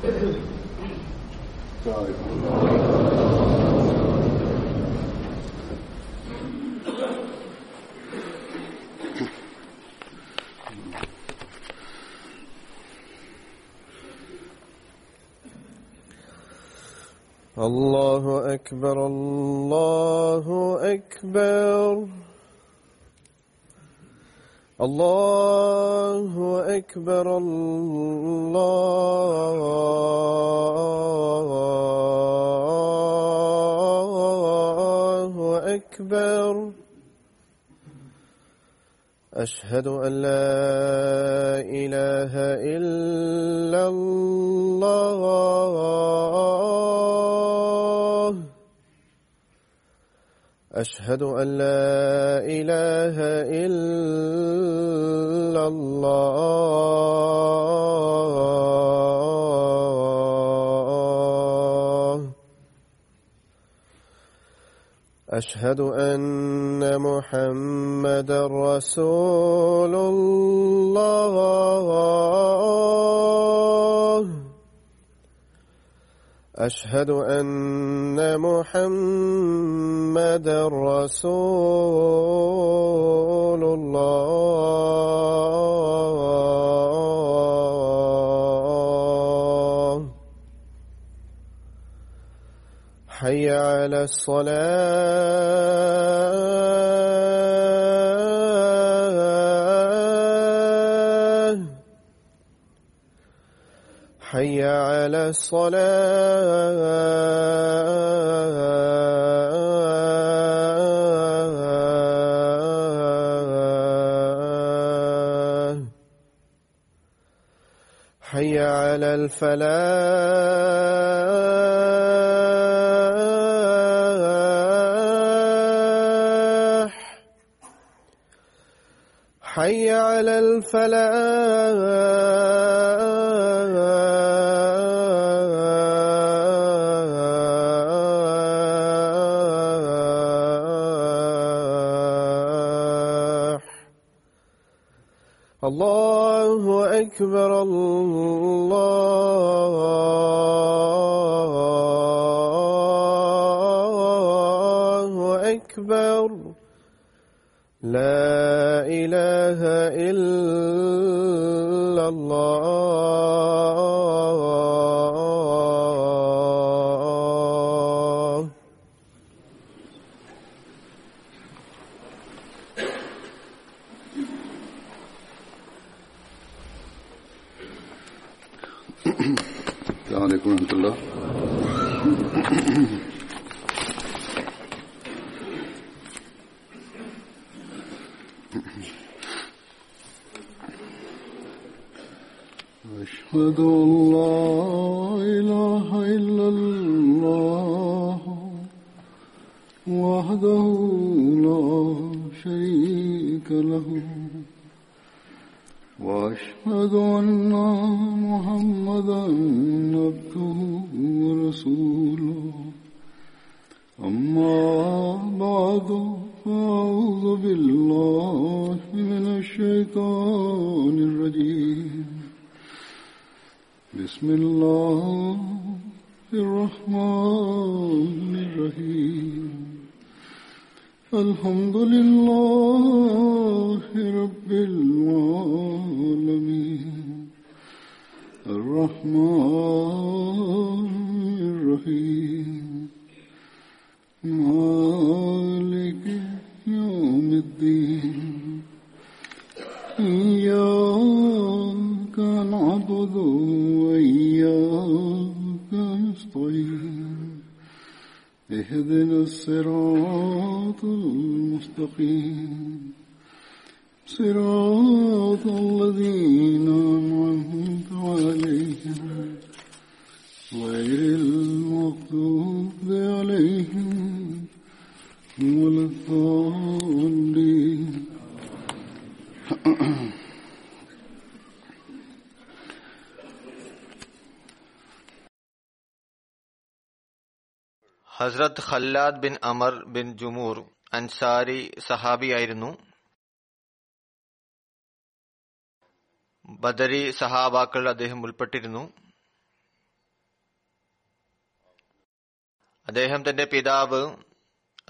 الله أكبر الله أكبر الله أكبر الله أكبر أشهد أن لا إله إلا الله أشهد أن لا إله إلا الله أشهد أن محمدا رسول الله أشهد أن محمدا رسول الله حي على الصلاة حي على الصلاة حي على الفلاح حي على الفلاح الله أكبر الله أكبر لا إله إلا الله السلام عليكم ورحمة الله أشهد أن لا إله إلا الله وحده لا شريك له وأشهد أن محمدا عبده ورسوله أما بعد فأعوذ بالله من الشيطان الرجيم بسم الله الرحمن الرحيم الحمد لله رب العالمين الرحمن الرحيم مالك يوم الدين إياك نعبد وإياك نستعين اهدنا الصراط المستقيم صراط الذين أنعمت عليهم غير المغضوب عليهم ولا الضالين ഹസ്രത്ത് Khallad bin Amr bin ജുമൂർ Ansari സഹാബിയായിരുന്നു. ബദരി സഹാബാക്കൾ അദ്ദേഹം ഉൾപ്പെട്ടിരുന്നു. അദ്ദേഹം തന്റെ പിതാവ്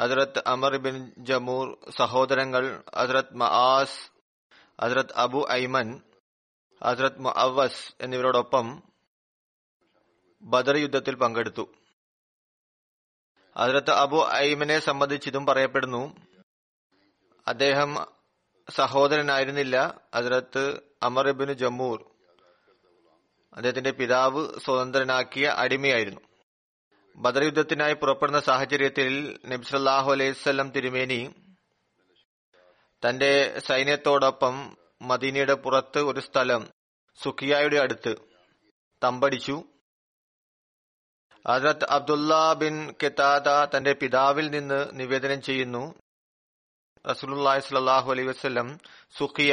ഹസ്രത്ത് അമർ ബിൻ ജമൂർ, സഹോദരങ്ങൾ ഹസ്രത്ത് മആസ്, ഹസ്രത്ത് അബു ഐമൻ, ഹസ്രത്ത് മുഅവ്വസ് എന്നിവരോടൊപ്പം ബദർ യുദ്ധത്തിൽ പങ്കെടുത്തു. ഹസ്രത്ത് അബു ഐമനെ സംബന്ധിച്ച് ഇതും പറയപ്പെടുന്നു, അദ്ദേഹം സഹോദരനായിരുന്നില്ല. ഹസ്രത്ത് അമർ ബിൻ ജമൂർ അദ്ദേഹത്തിന്റെ പിതാവ് സ്വതന്ത്രനാക്കിയ അടിമയായിരുന്നു. ബദർ യുദ്ധത്തിനായി പുറപ്പെടുന്ന സാഹചര്യത്തിൽ നബി സല്ലല്ലാഹു അലൈഹി വസല്ലം തിരുമേനി തന്റെ സൈന്യത്തോടൊപ്പം മദീനയുടെ പുറത്ത് ഒരു സ്ഥലം സുഖിയായുടെ അടുത്ത് തമ്പടിച്ചു. ഹസ്രത്ത് അബ്ദുല്ല ബിൻ ഖതാദ തന്റെ പിതാവിൽ നിന്ന് നിവേദനം ചെയ്യുന്നു, റസൂലുള്ളാഹി സ്വല്ലല്ലാഹു അലൈഹി വസല്ലം സുഖിയ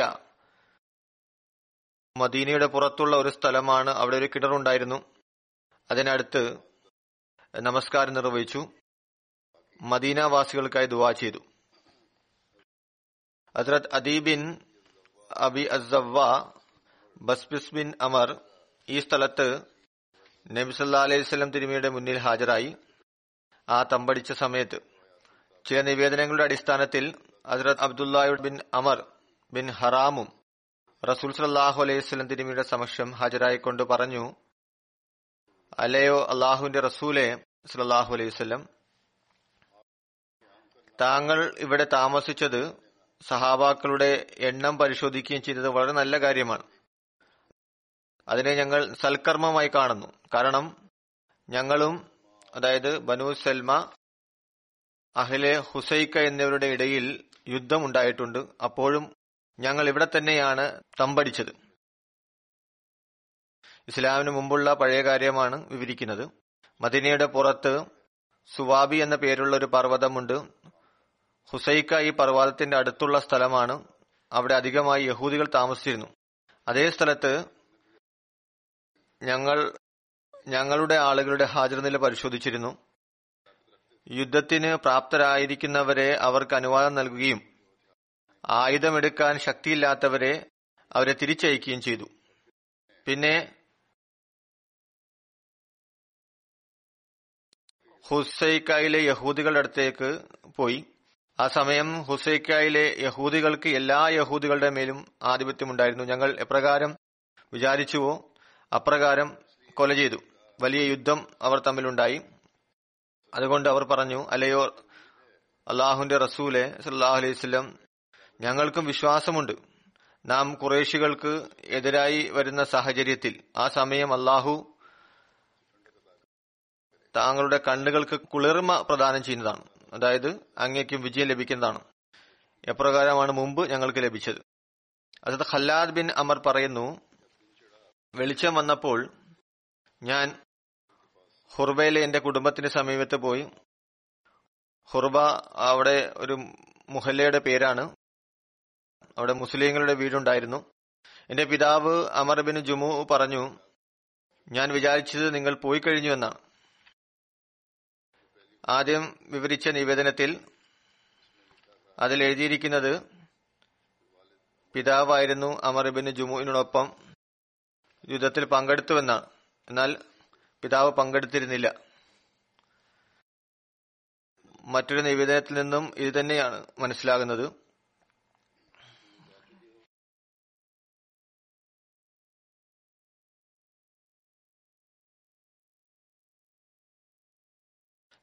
മദീനയുടെ പുറത്തുള്ള ഒരു സ്ഥലമാണ്, അവിടെ ഒരു കിണറുണ്ടായിരുന്നു, അതിനടുത്ത് നമസ്കാരം നിർവഹിച്ചു, മദീനവാസികൾക്കായി ദുആ ചെയ്തു. ഹസ്രത്ത് അദീബിൻ അബി അസ്സവ്വ ബസ്ബിസ് ബിൻ അമർ ഈ സ്ഥലത്ത് നബി സല്ലല്ലാഹു അലൈഹി വസല്ലം തിരുമേനിയുടെ മുന്നിൽ ഹാജരായി. ആ തമ്പടിച്ച സമയത്ത് ചില നിവേദനങ്ങളുടെ അടിസ്ഥാനത്തിൽ ഹസ്രത്ത് അബ്ദുല്ലാ ബിൻ അമർ ബിൻ ഹറാമും റസൂൽ സല്ലല്ലാഹു അലൈഹി വസല്ലം തിരുമേനിയുടെ സമക്ഷം ഹാജരായിക്കൊണ്ട് പറഞ്ഞു, അല്ലയോ അള്ളാഹുവിന്റെ റസൂലെ സല്ലല്ലാഹു അലൈഹി വസല്ലം, താങ്കൾ ഇവിടെ താമസിച്ചത് സഹാബാക്കളുടെ എണ്ണം പരിശോധിക്കുകയും ചെയ്തത് വളരെ നല്ല കാര്യമാണ്. അതിനെ ഞങ്ങൾ സൽക്കർമ്മമായി കാണുന്നു. കാരണം ഞങ്ങളും, അതായത് ബനൂ സൽമ, അഹ്ലെ ഹുസൈക്ക എന്നിവരുടെ ഇടയിൽ യുദ്ധം ഉണ്ടായിട്ടുണ്ട്. അപ്പോഴും ഞങ്ങൾ ഇവിടെ തന്നെയാണ് തമ്പടിച്ചത്. ഇസ്ലാമിന് മുമ്പുള്ള പഴയ കാര്യമാണ് വിവരിക്കുന്നത്. മദീനയുടെ പുറത്ത് സുവാബി എന്ന പേരുള്ള ഒരു പർവ്വതമുണ്ട്. ഹുസൈക്ക ഈ പർവ്വതത്തിന്റെ അടുത്തുള്ള സ്ഥലമാണ്. അവിടെ അധികമായി യഹൂദികൾ താമസിച്ചിരുന്നു. അതേ സ്ഥലത്ത് ഞങ്ങളുടെ ആളുകളുടെ ഹാജർനില പരിശോധിച്ചിരുന്നു. യുദ്ധത്തിന് പ്രാപ്തരായിരിക്കുന്നവരെ അവർക്ക് അനുവാദം നൽകുകയും ആയുധമെടുക്കാൻ ശക്തിയില്ലാത്തവരെ അവരെ തിരിച്ചയക്കുകയും ചെയ്തു. പിന്നെ ഹുസൈക്കയിലെ യഹൂദികളുടെ അടുത്തേക്ക് പോയി. ആ സമയം ഹുസൈക്കയിലെ യഹൂദികൾക്ക് എല്ലാ യഹൂദികളുടെ മേലും ആധിപത്യമുണ്ടായിരുന്നു. ഞങ്ങൾ എപ്രകാരം വിചാരിച്ചുവോ അപ്രകാരം കൊല ചെയ്തു. വലിയ യുദ്ധം അവർ തമ്മിലുണ്ടായി. അതുകൊണ്ട് അവർ പറഞ്ഞു, അല്ലയോ അള്ളാഹുവിന്റെ റസൂലെ സല്ലല്ലാഹു അലൈഹി വസല്ലം, ഞങ്ങൾക്കും വിശ്വാസമുണ്ട്. നാം ഖുറൈശികൾക്ക് എതിരായി വരുന്ന സാഹചര്യത്തിൽ ആ സമയം അള്ളാഹു താങ്കളുടെ കണ്ണുകൾക്ക് കുളിർമ പ്രദാനം ചെയ്യുന്നതാണ്, അതായത് അങ്ങേക്കും വിജയം ലഭിക്കുന്നതാണ്, എപ്രകാരമാണ് മുമ്പ് ഞങ്ങൾക്ക് ലഭിച്ചത്. അത് ഖല്ലാദ് ബിൻ അമർ പറയുന്നു, വെളിച്ചം വന്നപ്പോൾ ഞാൻ ഹുർബയിലെ എന്റെ കുടുംബത്തിന് സമീപത്ത് പോയി. ഹുർബ അവിടെ ഒരു മുഹല്ലയുടെ പേരാണ്. അവിടെ മുസ്ലിങ്ങളുടെ വീടുണ്ടായിരുന്നു. എന്റെ പിതാവ് അമർ ബിൻ ജുമു പറഞ്ഞു, ഞാൻ വിചാരിച്ചത് നിങ്ങൾ പോയി കഴിഞ്ഞു എന്നാണ്. ആദ്യം വിവരിച്ച നിവേദനത്തിൽ അതിലെഴുതിയിരിക്കുന്നത് പിതാവായിരുന്നു അമർ ബിൻ ജുമുവിനോടൊപ്പം യുദ്ധത്തിൽ പങ്കെടുത്തുവെന്നാണ്. എന്നാൽ പിതാവ് പങ്കെടുത്തിരുന്നില്ല. മറ്റൊരു നിവേദനത്തിൽ നിന്നും ഇത് തന്നെയാണ് മനസ്സിലാകുന്നത്.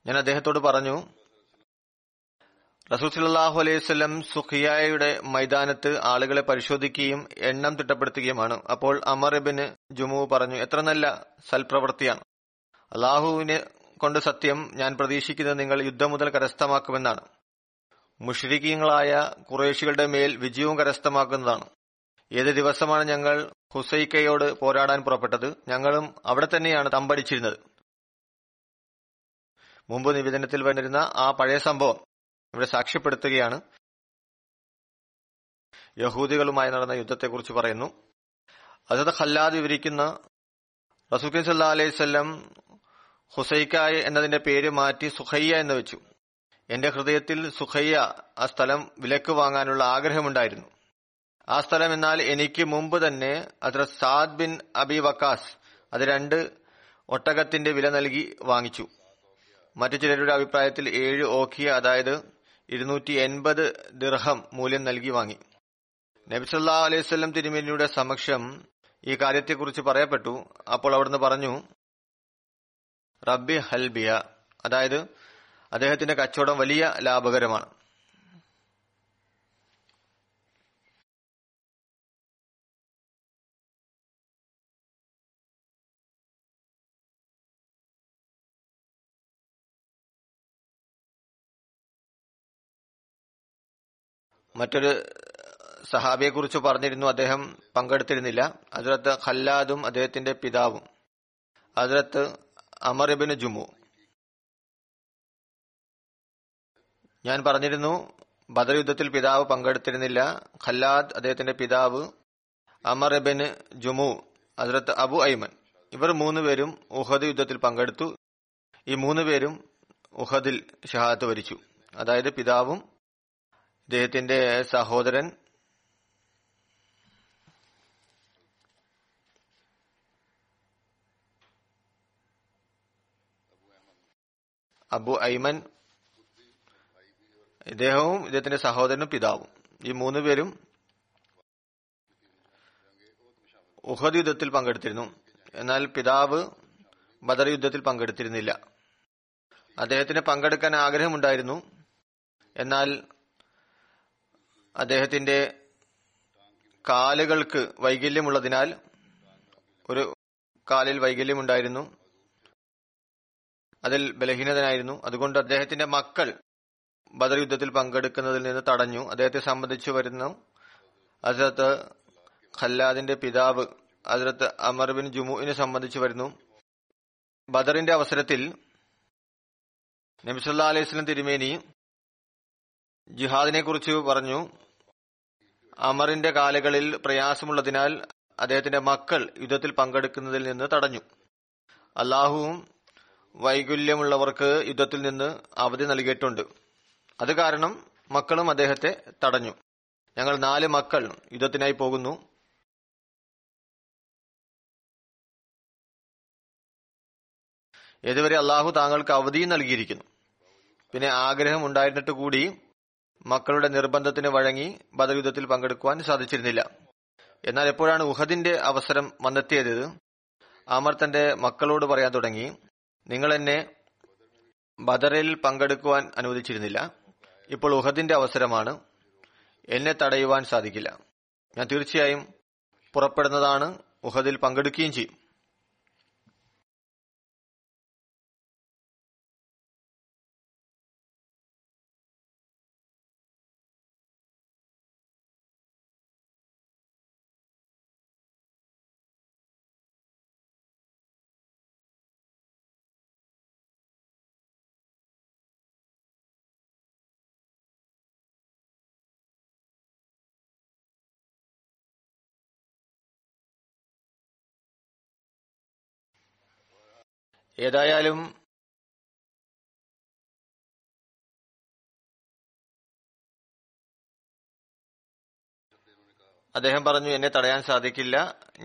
ഞാൻ അദ്ദേഹത്തോട് പറഞ്ഞു, റസൂൽ സല്ലല്ലാഹു അലൈഹി വസല്ലം സുഖിയായുടെ മൈതാനത്ത് ആളുകളെ പരിശോധിക്കുകയും എണ്ണം തിട്ടപ്പെടുത്തുകയുമാണ്. അപ്പോൾ അമർ ബിൻ ജുമു പറഞ്ഞു, എത്ര നല്ല സൽപ്രവൃത്തിയാണ്. അള്ളാഹുവിനെ കൊണ്ട് സത്യം, ഞാൻ പ്രതീക്ഷിക്കുന്നത് നിങ്ങൾ യുദ്ധം മുതൽ കരസ്ഥമാക്കുമെന്നാണ്. മുശ്രിക്കീങ്ങളായ ഖുറൈശികളുടെ മേൽ വിജയവും കരസ്ഥമാക്കുന്നതാണ്. ഏത് ദിവസമാണ് ഞങ്ങൾ ഹുസൈക്കയോട് പോരാടാൻ പുറപ്പെട്ടത്, ഞങ്ങളും അവിടെ തന്നെയാണ് തമ്പടിച്ചിരുന്നത്. മുമ്പ് നിവേദനത്തിൽ വന്നിരുന്ന ആ പഴയ സംഭവം ഇവിടെ സാക്ഷ്യപ്പെടുത്തുകയാണ്. യഹൂദികളുമായി നടന്ന യുദ്ധത്തെക്കുറിച്ച് പറയുന്നു. അതത് ഖല്ലാദ് വിവരിക്കുന്ന റസൂൽ കരീം സല്ലല്ലാഹു അലൈഹി വസല്ലം ഹുസൈക്ക എന്നതിന്റെ പേര് മാറ്റി സുഖയ്യ എന്ന് വെച്ചു. എന്റെ ഹൃദയത്തിൽ സുഖയ്യ, ആ സ്ഥലം വിലക്ക് വാങ്ങാനുള്ള ആഗ്രഹമുണ്ടായിരുന്നു. ആ സ്ഥലം എന്നാൽ എനിക്ക് മുമ്പ് തന്നെ ഹസ്രത്ത് സാദ് ബിൻ അബി വക്കാസ് അത് 2 ഒട്ടകത്തിന്റെ വില നൽകി വാങ്ങിച്ചു. മറ്റു ചിലരുടെ അഭിപ്രായത്തിൽ 7 ഓഖിയ അതായത് 280 ദിർഹം മൂല്യം നൽകി വാങ്ങി. നബി സല്ലല്ലാഹു അലൈഹി വസല്ലം തിരുമേനിയുടെ സമക്ഷം ഈ കാര്യത്തെക്കുറിച്ച് പറയപ്പെട്ടു. അപ്പോൾ അവിടുന്ന് പറഞ്ഞു, റബ്ബി ഹൽബിയ, അതായത് അദ്ദേഹത്തിന്റെ കച്ചവടം വലിയ ലാഭകരമാണ്. മറ്റൊരു സഹാബിയെക്കുറിച്ച് പറഞ്ഞിരുന്നു, അദ്ദേഹം പങ്കെടുത്തിരുന്നില്ല, ഹസ്രത്ത് ഖല്ലാദും അദ്ദേഹത്തിന്റെ പിതാവും ഹസ്രത്ത് അമർ ഇബ്നു ജുമു. ഞാൻ പറഞ്ഞിരുന്നു, ബദർ യുദ്ധത്തിൽ പിതാവ് പങ്കെടുത്തിരുന്നില്ല. ഖല്ലാദ്, അദ്ദേഹത്തിന്റെ പിതാവ് അമർ ഇബ്നു ജുമു, ഹസ്രത്ത് അബു ഐമൻ, ഇവർ 3 പേരും ഉഹദ് യുദ്ധത്തിൽ പങ്കെടുത്തു. ഈ 3 പേരും ഉഹദിൽ ഷഹാദത്ത് വരിച്ചു. അതായത് പിതാവും ഇദ്ദേഹത്തിന്റെ സഹോദരൻ അബു ഐമൻ, ഇദ്ദേഹവും ഇദ്ദേഹത്തിന്റെ സഹോദരനും പിതാവും, ഈ 3 പേരും ഉഹദ് യുദ്ധത്തിൽ പങ്കെടുത്തിരുന്നു. എന്നാൽ പിതാവ് ബദർ യുദ്ധത്തിൽ പങ്കെടുത്തിരുന്നില്ല. അദ്ദേഹത്തിന് പങ്കെടുക്കാൻ ആഗ്രഹമുണ്ടായിരുന്നു, എന്നാൽ അദ്ദേഹത്തിന്റെ കാലുകൾക്ക് വൈകല്യമുള്ളതിനാൽ, ഒരു കാലിൽ വൈകല്യമുണ്ടായിരുന്നു, അതിൽ ബലഹീനതനായിരുന്നു. അതുകൊണ്ട് അദ്ദേഹത്തിന്റെ മക്കൾ ബദർ യുദ്ധത്തിൽ പങ്കെടുക്കുന്നതിൽ നിന്ന് തടഞ്ഞു. അദ്ദേഹത്തെ സംബന്ധിച്ചു വരുന്ന ഹസ്രത്ത് ഖല്ലാദിന്റെ പിതാവ് ഹസ്രത്ത് അമർ ബിൻ ജുമുവിനെ സംബന്ധിച്ചു വരുന്നു, ബദറിന്റെ അവസരത്തിൽ നബി സല്ലല്ലാഹു അലൈഹി വസല്ലം തിരുമേനി ജിഹാദിനെ കുറിച്ച് പറഞ്ഞു. അമറിന്റെ കാലുകളിൽ പ്രയാസമുള്ളതിനാൽ അദ്ദേഹത്തിന്റെ മക്കൾ യുദ്ധത്തിൽ പങ്കെടുക്കുന്നതിൽ നിന്ന് തടഞ്ഞു. അല്ലാഹുവും വൈകല്യമുള്ളവർക്ക് യുദ്ധത്തിൽ നിന്ന് അവധി നൽകിയിട്ടുണ്ട്. അത് കാരണം മക്കളും അദ്ദേഹത്തെ തടഞ്ഞു. ഞങ്ങൾ 4 മക്കൾ യുദ്ധത്തിനായി പോകുന്നു, ഇതുവരെ അല്ലാഹു താങ്കൾക്ക് അവധി നൽകിയിരിക്കുന്നു. പിന്നെ ആഗ്രഹം ഉണ്ടായിരുന്നിട്ട് കൂടി മക്കളുടെ നിർബന്ധത്തിന് വഴങ്ങി ബദർ യുദ്ധത്തിൽ പങ്കെടുക്കുവാൻ സാധിച്ചിരുന്നില്ല. എന്നാൽ എപ്പോഴാണ് ഉഹദിന്റെ അവസരം വന്നെത്തിയത്, അമർ തന്റെ മക്കളോട് പറയാൻ തുടങ്ങി, നിങ്ങൾ എന്നെ ബദറിൽ പങ്കെടുക്കുവാൻ അനുവദിച്ചിരുന്നില്ല, ഇപ്പോൾ ഉഹദിന്റെ അവസരമാണ്, എന്നെ തടയുവാൻ സാധിക്കില്ല, ഞാൻ തീർച്ചയായും പുറപ്പെടുന്നതാണ്, ഉഹദിൽ പങ്കെടുക്കുകയും ചെയ്യും. ഏതായാലും അദ്ദേഹം പറഞ്ഞു, എന്നെ തടയാൻ സാധിക്കില്ല,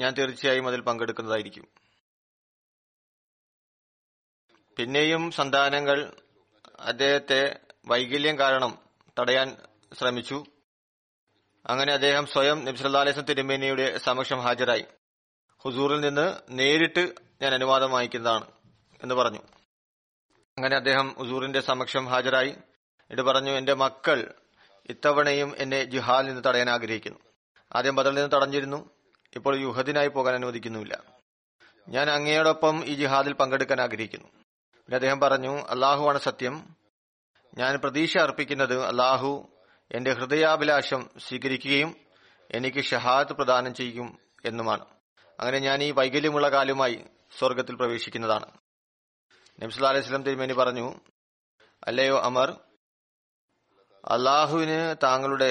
ഞാൻ തീർച്ചയായും അതിൽ പങ്കെടുക്കുന്നതായിരിക്കും. പിന്നെയും സന്താനങ്ങൾ അദ്ദേഹത്തെ വൈകല്യം കാരണം തടയാൻ ശ്രമിച്ചു. അങ്ങനെ അദ്ദേഹം സ്വയം നബി സല്ലല്ലാഹു അലൈഹി വസല്ലം തിരുമേനിയുടെ സമക്ഷം ഹാജരായി. ഹുസൂറിൽ നിന്ന് നേരിട്ട് ഞാൻ അനുവാദം വാങ്ങിക്കുന്നതാണ് എന്ന് പറഞ്ഞു. അങ്ങനെ അദ്ദേഹം ഹുസൂറിന്റെ സമക്ഷം ഹാജരായി. എന്നിട്ട് പറഞ്ഞു, എന്റെ മക്കൾ ഇത്തവണയും എന്നെ ജിഹാദിൽ നിന്ന് തടയാൻ ആഗ്രഹിക്കുന്നു. ആദ്യം ബദറിൽ നിന്ന് തടഞ്ഞിരുന്നു, ഇപ്പോൾ യുഹദിനായി പോകാൻ അനുവദിക്കുന്നുമില്ല. ഞാൻ അങ്ങയോടൊപ്പം ഈ ജിഹാദിൽ പങ്കെടുക്കാൻ ആഗ്രഹിക്കുന്നു. പിന്നെ അദ്ദേഹം പറഞ്ഞു, അള്ളാഹുവാണ് സത്യം, ഞാൻ പ്രതീക്ഷ അർപ്പിക്കുന്നത് അള്ളാഹു എന്റെ ഹൃദയാഭിലാഷം സ്വീകരിക്കുകയും എനിക്ക് ഷഹാദത്ത് പ്രദാനം ചെയ്യും എന്നുമാണ്. അങ്ങനെ ഞാൻ ഈ വൈകല്യമുള്ള കാലുമായി സ്വർഗത്തിൽ പ്രവേശിക്കുന്നതാണ്. നബി സല്ലല്ലാഹു അലൈഹി വസല്ലം തിരുമേനി പറഞ്ഞു, അല്ലയോ അമർ, അല്ലാഹുവിന് താങ്കളുടെ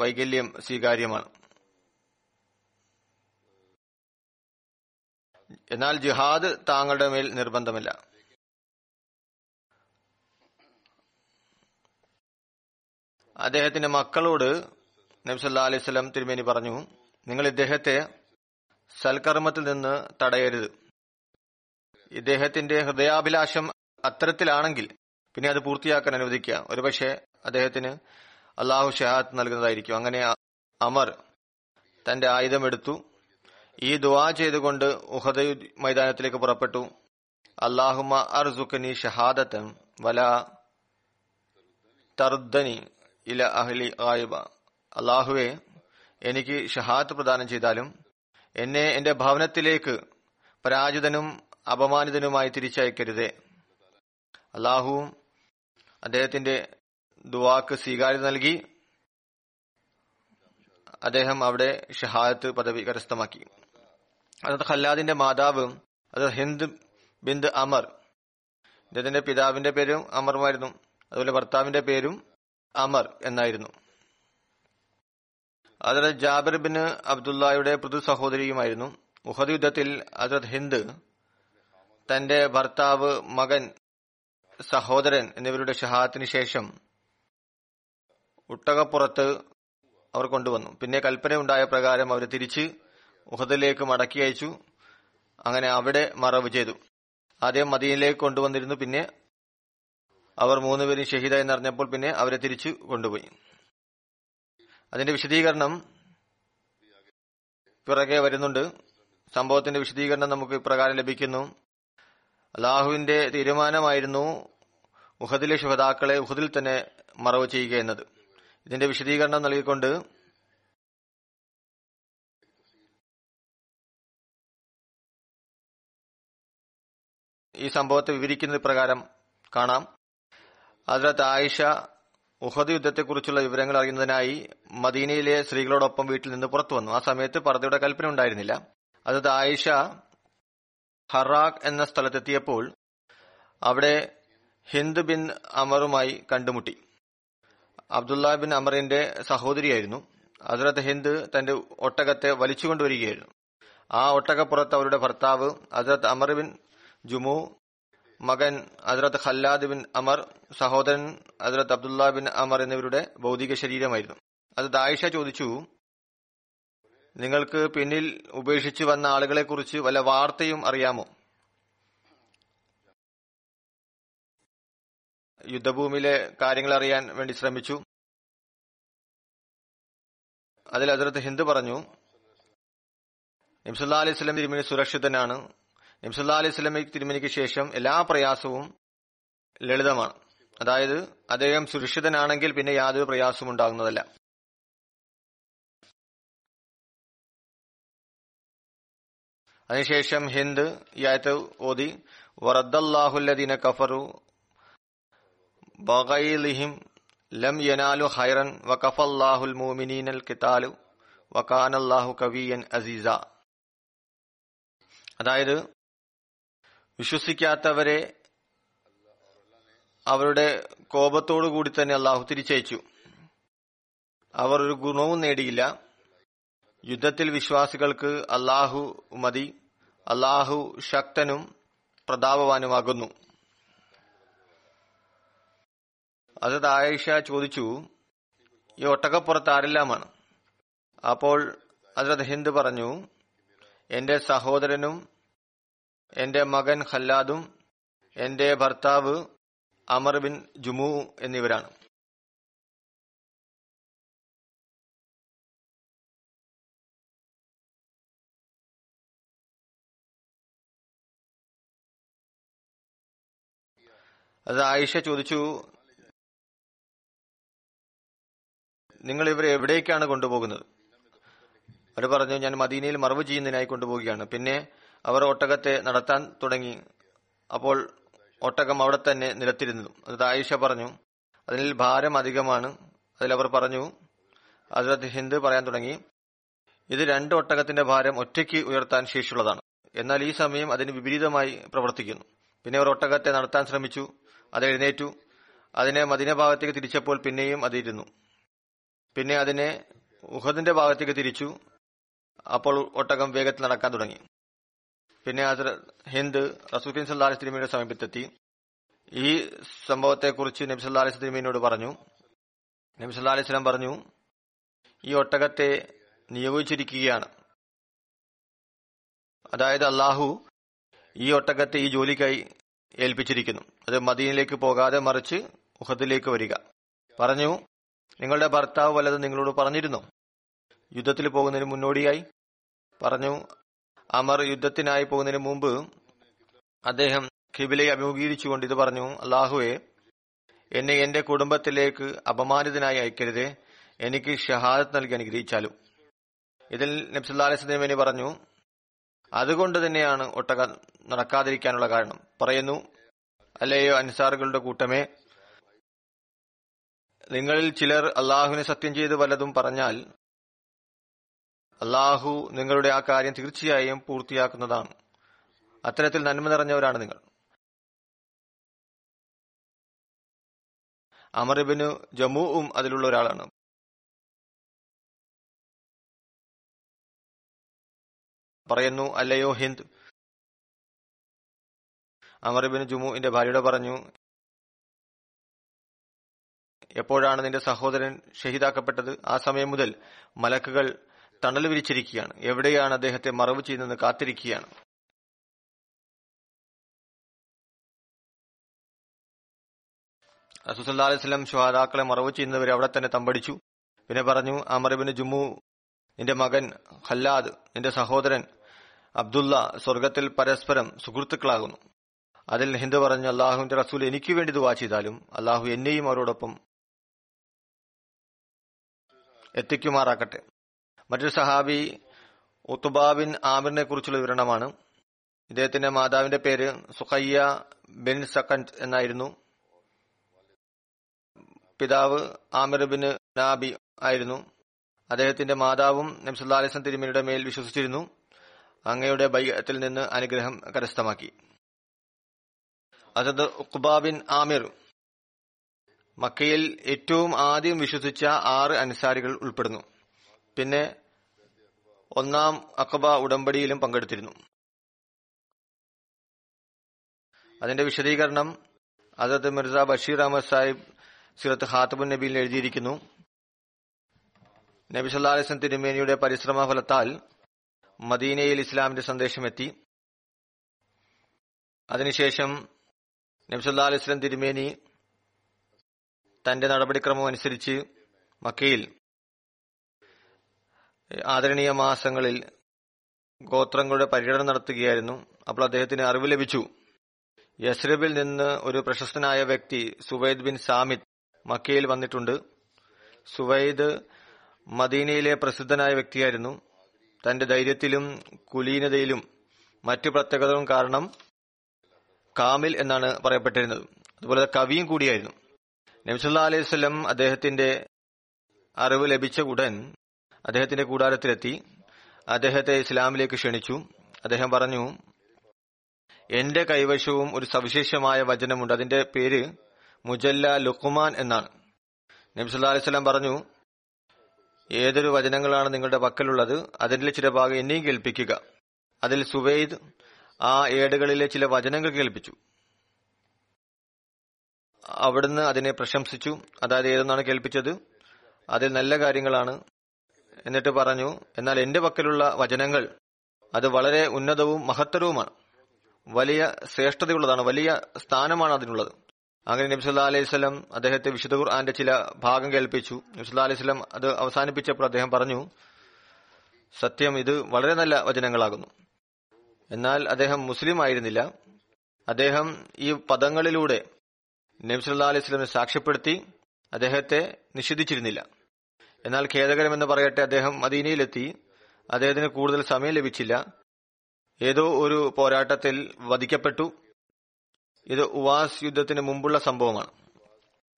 വൈകല്യം സ്വീകാര്യമാണ്, എന്നാൽ ജിഹാദ് താങ്കളുടെ മേൽ നിർബന്ധമല്ല. അദ്ദേഹത്തിന്റെ മക്കളോട് നബി സല്ലല്ലാഹു അലൈഹി വസല്ലം തിരുമേനി പറഞ്ഞു, നിങ്ങൾ ഇദ്ദേഹത്തെ സൽക്കർമ്മത്തിൽ നിന്ന് തടയരുത്, ഇദ്ദേഹത്തിന്റെ ഹൃദയാഭിലാഷം അത്തരത്തിലാണെങ്കിൽ പിന്നെ അത് പൂർത്തിയാക്കാൻ അനുവദിക്കുക. ഒരുപക്ഷെ അദ്ദേഹത്തിന് അള്ളാഹു ഷഹാദത്ത് നൽകുന്നതായിരിക്കും. അങ്ങനെ അമർ തന്റെ ആയുധമെടുത്തു, ഈ ദുആ ചെയ്തുകൊണ്ട് ഉഹദ് മൈതാനത്തിലേക്ക് പുറപ്പെട്ടു. അല്ലാഹുമ്മ അർസുഖ്നി ഷഹാദതൻ വലാ തർദ്ദനി ഇലാ അഹ്ലി ഗായിബ, അല്ലാഹുവേ എനിക്ക് ഷഹാദത്ത് പ്രദാനം ചെയ്താലും എന്നെ എന്റെ ഭവനത്തിലേക്ക് പരാജിതനും അപമാനിതനുമായി തിരിച്ചയക്കരുതേ. അല്ലാഹുവും അദ്ദേഹത്തിന്റെ ദുആക്ക് സ്വീകാര്യത നൽകി. അദ്ദേഹം അവിടെ ഷഹാദത്ത് പദവി കരസ്ഥമാക്കി. അതത് ഖല്ലാദിന്റെ മാതാവ് അത് ഹിന്ദ് ബിന്ദ് അമർ, ഇദ്ദേഹത്തിന്റെ പിതാവിന്റെ പേരും അമറുമായിരുന്നു, അതുപോലെ ഭർത്താവിന്റെ പേരും അമർ എന്നായിരുന്നു. ഹസ്രത്ത് ജാബിർ ബിൻ അബ്ദുള്ളയുടെ പുതു സഹോദരിയുമായിരുന്നു. ഉഹദ് യുദ്ധത്തിൽ ഹസ്രത്ത് ഹിന്ദ് തന്റെ ഭർത്താവ്, മകൻ, സഹോദരൻ എന്നിവരുടെ ഷഹാദത്തിന് ശേഷം ഒട്ടകപ്പുറത്ത് അവർ കൊണ്ടുവന്നു. പിന്നെ കൽപ്പനയുണ്ടായ പ്രകാരം അവർ തിരിച്ച് ഉഹദിലേക്ക് മടക്കി അയച്ചു. അങ്ങനെ അവിടെ മറവ് ചെയ്തു. ആദ്യം മദീനയിലേക്ക് കൊണ്ടുവന്നിരുന്നു. പിന്നെ അവർ മൂന്നുപേരും ഷഹീദായി എന്നറിഞ്ഞപ്പോൾ പിന്നെ അവരെ തിരിച്ചു കൊണ്ടുപോയി. അതിന്റെ വിശദീകരണം പിറകെ വരുന്നുണ്ട്. സംഭവത്തിന്റെ വിശദീകരണം നമുക്ക് ഇപ്രകാരം ലഭിക്കുന്നു. അല്ലാഹുവിന്റെ തീരുമാനമായിരുന്നു ഉഹദിലെ ശുഹദാക്കളെ ഉഹദിൽ തന്നെ മറവ് ചെയ്യുക എന്നത്. ഇതിന്റെ വിശദീകരണം നൽകിക്കൊണ്ട് ഈ സംഭവത്തെ വിവരിക്കുന്നത് പ്രകാരം കാണാം. ഹദ്റത്ത് ആയിഷ ഉഹദ് യുദ്ധത്തെക്കുറിച്ചുള്ള വിവരങ്ങൾ അറിയുന്നതിനായി മദീനയിലെ സ്ത്രീകളോടൊപ്പം വീട്ടിൽ നിന്ന് പുറത്തു വന്നു. ആ സമയത്ത് പർദ്ദയുടെ കൽപ്പന ഉണ്ടായിരുന്നില്ല. ഹദ്റത്ത് ആയിഷ ഹറാഖ് എന്ന സ്ഥലത്തെത്തിയപ്പോൾ അവിടെ ഹിന്ദ് ബിൻ അമറുമായി കണ്ടുമുട്ടി. അബ്ദുള്ള ബിൻ അമറിന്റെ സഹോദരിയായിരുന്നു. ഹസ്രത്ത് ഹിന്ദ് തന്റെ ഒട്ടകത്തെ വലിച്ചുകൊണ്ടുവരികയായിരുന്നു. ആ ഒട്ടകപ്പുറത്ത് അവരുടെ ഭർത്താവ് ഹസ്രത്ത് അമർ ബിൻ ജുമു, മകൻ ഹസ്രത്ത് ഖല്ലാദ് ബിൻ അമർ, സഹോദരൻ ഹസ്രത്ത് അബ്ദുള്ള ബിൻ അമർ എന്നിവരുടെ ഭൗതിക ശരീരമായിരുന്നു. ഹസ്രത്ത് ആയിഷ ചോദിച്ചു, നിങ്ങൾക്ക് പിന്നിൽ ഉപേക്ഷിച്ചു വന്ന ആളുകളെക്കുറിച്ച് വല്ല വാർത്തയും അറിയാമോ? യുദ്ധഭൂമിയിലെ കാര്യങ്ങൾ അറിയാൻ വേണ്ടി ശ്രമിച്ചു. അതിൽ ഹസ്രത്ത് ഹിന്ദ് പറഞ്ഞു, നബി സല്ലല്ലാഹു അലൈഹി വസല്ലം തിരുമേനി സുരക്ഷിതനാണ്. നബി സല്ലല്ലാഹു അലൈഹി വസല്ലം തിരുമേനിക്ക് ശേഷം എല്ലാ പ്രയാസവും ലളിതമാണ്. അതായത് അദ്ദേഹം സുരക്ഷിതനാണെങ്കിൽ പിന്നെ യാതൊരു പ്രയാസവും ഉണ്ടാകുന്നതല്ല. അതിനുശേഷം ഹിന്ദ് ഈ ആയത്ത് ഓതി, വറദ്ദല്ലാഹു അല്ലദീന കഫറു ബഗൈലിഹിം ലം യനാലു ഖൈറൻ വകഫല്ലാഹുൽ മുഅ്മിനീനൽ ഖിതാലു വകാനല്ലാഹു കവിയൻ അസീസ. അതായത് വിശ്വസിക്കാത്തവരെ അവരുടെ കോപത്തോടു കൂടി തന്നെ അള്ളാഹു തിരിച്ചയച്ചു. അവർ ഒരു ഗുണവും നേടിയില്ല. യുദ്ധത്തിൽ വിശ്വാസികൾക്ക് അള്ളാഹു മതി. അള്ളാഹു ശക്തനും പ്രതാപവാനുമാകുന്നു. ഹസ്രത്ത് ആയിഷ ചോദിച്ചു, ഈ ഒട്ടകപ്പുറത്ത് ആരെല്ലാമാണ്? അപ്പോൾ ഹസ്രത്ത് ഹിന്ദ് പറഞ്ഞു, എന്റെ സഹോദരനും എന്റെ മകൻ ഖല്ലാദും എന്റെ ഭർത്താവ് അമർ ബിൻ ജുമു എന്നിവരാണ്. ഹസ്രത്ത് ആയിഷ ചോദിച്ചു, നിങ്ങൾ ഇവരെ എവിടേക്കാണ് കൊണ്ടുപോകുന്നത്? അവർ പറഞ്ഞു, ഞാൻ മദീനയിൽ മറവ് ചെയ്യുന്നതിനായി കൊണ്ടുപോവുകയാണ്. പിന്നെ അവർ ഒട്ടകത്തെ നടത്താൻ തുടങ്ങി. അപ്പോൾ ഒട്ടകം അവിടെ തന്നെ നിലത്തിരുന്നു. അത് ആയിഷ പറഞ്ഞു, അതിൽ ഭാരം അധികമാണ്. അതിലവർ പറഞ്ഞു, ഹസ്രത്ത് ഹിന്ദ് പറയാൻ തുടങ്ങി, ഇത് രണ്ട് ഒട്ടകത്തിന്റെ ഭാരം ഒറ്റയ്ക്ക് ഉയർത്താൻ ശേഷിയുള്ളതാണ്. എന്നാൽ ഈ സമയം അതിന് വിപരീതമായി പ്രവർത്തിക്കുന്നു. പിന്നെ അവർ ഒട്ടകത്തെ നടത്താൻ ശ്രമിച്ചു. അത് എഴുന്നേറ്റു. അതിനെ മദീന ഭാഗത്തേക്ക് തിരിച്ചപ്പോൾ പിന്നെയും അതിരുന്നു. പിന്നെ അതിനെ ഉഹദിന്റെ ഭാഗത്തേക്ക് തിരിച്ചു. അപ്പോൾ ഒട്ടകം വേഗത്തിൽ നടക്കാൻ തുടങ്ങി. പിന്നെ ഹിന്ദ് റസൂൽ സല്ലല്ലാഹു അലൈഹി വസല്ലമയുടെ സമീപത്തെത്തി ഈ സംഭവത്തെക്കുറിച്ച് നബി സല്ലല്ലാഹു അലൈഹി വസല്ലമയോട് പറഞ്ഞു. നബി സല്ലല്ലാഹു അലൈഹി വസല്ലം പറഞ്ഞു, ഈ ഒട്ടകത്തെ നിയോഗിച്ചിരിക്കുകയാണ്. അതായത് അള്ളാഹു ഈ ഒട്ടകത്തെ ഈ ജോലിക്കായി ഏൽപ്പിച്ചിരിക്കുന്നു. അത് മദീനയിലേക്ക് പോകാതെ മറിച്ച് ഉഹദിലേക്ക് വരിക. പറഞ്ഞു, നിങ്ങളുടെ ഭർത്താവ് വല്ലതും നിങ്ങളോട് പറഞ്ഞിരുന്നു യുദ്ധത്തിൽ പോകുന്നതിന് മുന്നോടിയായി? പറഞ്ഞു, അമർ യുദ്ധത്തിനായി പോകുന്നതിന് മുമ്പ് അദ്ദേഹം ഖിബിലയെ അഭിമുഖീകരിച്ചുകൊണ്ട് ഇത് പറഞ്ഞു, അള്ളാഹുവെ, എന്നെ എന്റെ കുടുംബത്തിലേക്ക് അപമാനിതനായി അയക്കരുതേ, എനിക്ക് ഷഹാദത്ത് നൽകി അനുഗ്രഹിച്ചാലും. ഇതിൽ നബി സല്ലല്ലാഹു അലൈഹി വസല്ലം എന്നെ പറഞ്ഞു, അതുകൊണ്ട് തന്നെയാണ് ഒട്ടകം നടക്കാതിരിക്കാനുള്ള കാരണം. പറയുന്നു, അല്ലയോ അൻസാറുകളുടെ കൂട്ടമേ, നിങ്ങളിൽ ചിലർ അള്ളാഹുവിനെ സത്യം ചെയ്ത് വല്ലതും പറഞ്ഞാൽ അള്ളാഹു നിങ്ങളുടെ ആ കാര്യം തീർച്ചയായും പൂർത്തിയാക്കുന്നതാണ്. അത്തരത്തിൽ നന്മ നിറഞ്ഞവരാണ് നിങ്ങൾ. അമർ ഇബ്നു ജമുഉം അതിലുള്ള ഒരാളാണ്. പറയുന്നു, അല്ലയോ ഹിന്ദ്, അമർ ഇബ്നു ജമുഇന്റെ ഭാര്യയോട് പറഞ്ഞു, എപ്പോഴാണ് നിന്റെ സഹോദരൻ ഷഹീദാക്കപ്പെട്ടത്? ആ സമയം മുതൽ മലക്കുകൾ തണൽ വിരിച്ചിരിക്കുകയാണ്, എവിടെയാണ് അദ്ദേഹത്തെ മറവ് ചെയ്യുന്നതെന്ന് കാത്തിരിക്കുകയാണ്. റസൂൽ സല്ലല്ലാഹു അലൈഹി വസല്ലം ശുഹാദാക്കളെ മറവ് ചെയ്യുന്നവരെ അവിടെ തന്നെ തമ്പടിച്ചു. പിന്നെ പറഞ്ഞു, അമർ ഇബ്നു ജുമു, നിന്റെ മകൻ ഖല്ലാദ്, നിന്റെ സഹോദരൻ അബ്ദുള്ള സ്വർഗത്തിൽ പരസ്പരം സുഹൃത്തുക്കളാകുന്നു. അതിൽ ഹിന്ദ് പറഞ്ഞു, അള്ളാഹുവിന്റെ റസൂൽ, എനിക്ക് വേണ്ടി ദുആ ചെയ്താലും അള്ളാഹു എന്നെയും അവരോടൊപ്പം എത്തിക്കുമാറാക്കട്ടെ. മറ്റൊരു സഹാബി ഉത്ബ ബിൻ ആമിറിനെ കുറിച്ചുള്ള വിവരണമാണ്. ഇദ്ദേഹത്തിന്റെ മാതാവിന്റെ പേര് സുഖയ്യ ബിൻ സഖൻത് എന്നായിരുന്നു. പിതാവ് ആമിർ ബിൻ നാബി ആയിരുന്നു. അദ്ദേഹത്തിന്റെ മാതാവും നബി സല്ലല്ലാഹു അലൈഹി വസല്ലം തിരുമേനിയുടെ മേൽ വിശ്വസിച്ചിരുന്നു. അങ്ങയുടെ ബൈഅത്തിൽ നിന്ന് അനുഗ്രഹം കരസ്ഥമാക്കി. അതത് ഉഖ്ബ ബിൻ ആമിർ മക്കയിൽ ഏറ്റവും ആദ്യം വിശ്വസിച്ച 6 അൻസാരികൾ ഉൾപ്പെടുന്നു. പിന്നെ 1-ാം അഖബ ഉടമ്പടിയിലും പങ്കെടുത്തിരുന്നു. അതിന്റെ വിശദീകരണം അതത് മിർസ ബഷീർ അഹമ്മദ് സാഹിബ് സിറത്ത് ഖാത്തബുൻ നബിയിൽ എഴുതിയിരിക്കുന്നു. നബി സല്ലല്ലാഹു അലൈഹി വസല്ലം തിരുമേനിയുടെ പരിശ്രമ ഫലത്താൽ മദീനയിൽ ഇസ്ലാമിന്റെ സന്ദേശമെത്തി. അതിനുശേഷം നബി സല്ലല്ലാഹു അലൈഹി വസല്ലം തിരുമേനി തന്റെ നടപടിക്രമം അനുസരിച്ച് മക്കയിൽ ആദരണീയ മാസങ്ങളിൽ ഗോത്രങ്ങളുടെ പര്യടനം നടത്തുകയായിരുന്നു. അപ്പോൾ അദ്ദേഹത്തിന് അറിവ് ലഭിച്ചു. യസ്രബിൽ നിന്ന് ഒരു പ്രശസ്തനായ വ്യക്തി സുവൈദ് ബിൻ സാമിത് മക്കയിൽ വന്നിട്ടുണ്ട്. സുവൈദ് മദീനയിലെ പ്രസിദ്ധനായ വ്യക്തിയായിരുന്നു. തന്റെ ധൈര്യത്തിലും കുലീനതയിലും മറ്റു പ്രത്യേകതകളും കാരണം കാമിൽ എന്നാണ് പറയപ്പെട്ടിരുന്നത്. അതുപോലെ കവിയും കൂടിയായിരുന്നു. നബി സല്ലല്ലാഹു അലൈഹി വസല്ലം അദ്ദേഹത്തിന്റെ അറിവ് ലഭിച്ച ഉടൻ അദ്ദേഹത്തിന്റെ കൂടാരത്തിലെത്തി അദ്ദേഹത്തെ ഇസ്ലാമിലേക്ക് ക്ഷണിച്ചു. അദ്ദേഹം പറഞ്ഞു, എന്റെ കൈവശവും ഒരു സവിശേഷമായ വചനമുണ്ട്, അതിന്റെ പേര് മുജല്ല ലുഖ്മാൻ എന്നാണ്. നബി സല്ലല്ലാഹു അലൈഹി വസല്ലം പറഞ്ഞു, ഏതൊരു വചനങ്ങളാണ് നിങ്ങളുടെ പക്കലുള്ളത് അതിന്റെ ചില ഭാഗം എന്നെയും കേൾപ്പിക്കുക. അതിൽ സുവൈദ് ആ ഏടുകളിലെ ചില വചനങ്ങൾ കേൾപ്പിച്ചു. അവിടുന്ന് അതിനെ പ്രശംസിച്ചു. അതായത് ഏതെന്നാണ് കേൾപ്പിച്ചത്, അതിൽ നല്ല കാര്യങ്ങളാണ്. എന്നിട്ട് പറഞ്ഞു, എന്നാൽ എന്റെ പക്കലുള്ള വചനങ്ങൾ അത് വളരെ ഉന്നതവും മഹത്തരവുമാണ്, വലിയ ശ്രേഷ്ഠതയുള്ളതാണ്, വലിയ സ്ഥാനമാണ് അതിനുള്ളത്. അങ്ങനെ നബി സല്ലല്ലാഹു അലൈഹി വസല്ലം അദ്ദേഹത്തെ വിശുദ്ധ ഖുർആന്റെ ചില ഭാഗം കേൾപ്പിച്ചു. നബി സല്ലല്ലാഹു അലൈഹി വസല്ലം അത് അവസാനിപ്പിച്ചപ്പോൾ അദ്ദേഹം പറഞ്ഞു, സത്യം ഇത് വളരെ നല്ല വചനങ്ങളാകുന്നു. എന്നാൽ അദ്ദേഹം മുസ്ലിം ആയിരുന്നില്ല. അദ്ദേഹം ഈ പദങ്ങളിലൂടെ നബി സല്ലല്ലാഹു അലൈഹി വസല്ലമിനെ സാക്ഷ്യപ്പെടുത്തി. അദ്ദേഹത്തെ നിഷേധിച്ചിരുന്നില്ല. എന്നാൽ ഖേദകരമെന്ന് പറയട്ടെ, അദ്ദേഹം മദീനയിലെത്തി. അദ്ദേഹത്തിന് കൂടുതൽ സമയം ലഭിച്ചില്ല. ഏതോ ഒരു പോരാട്ടത്തിൽ വധിക്കപ്പെട്ടു. ഇത് ഉവാസ് യുദ്ധത്തിന് മുമ്പുള്ള സംഭവമാണ്.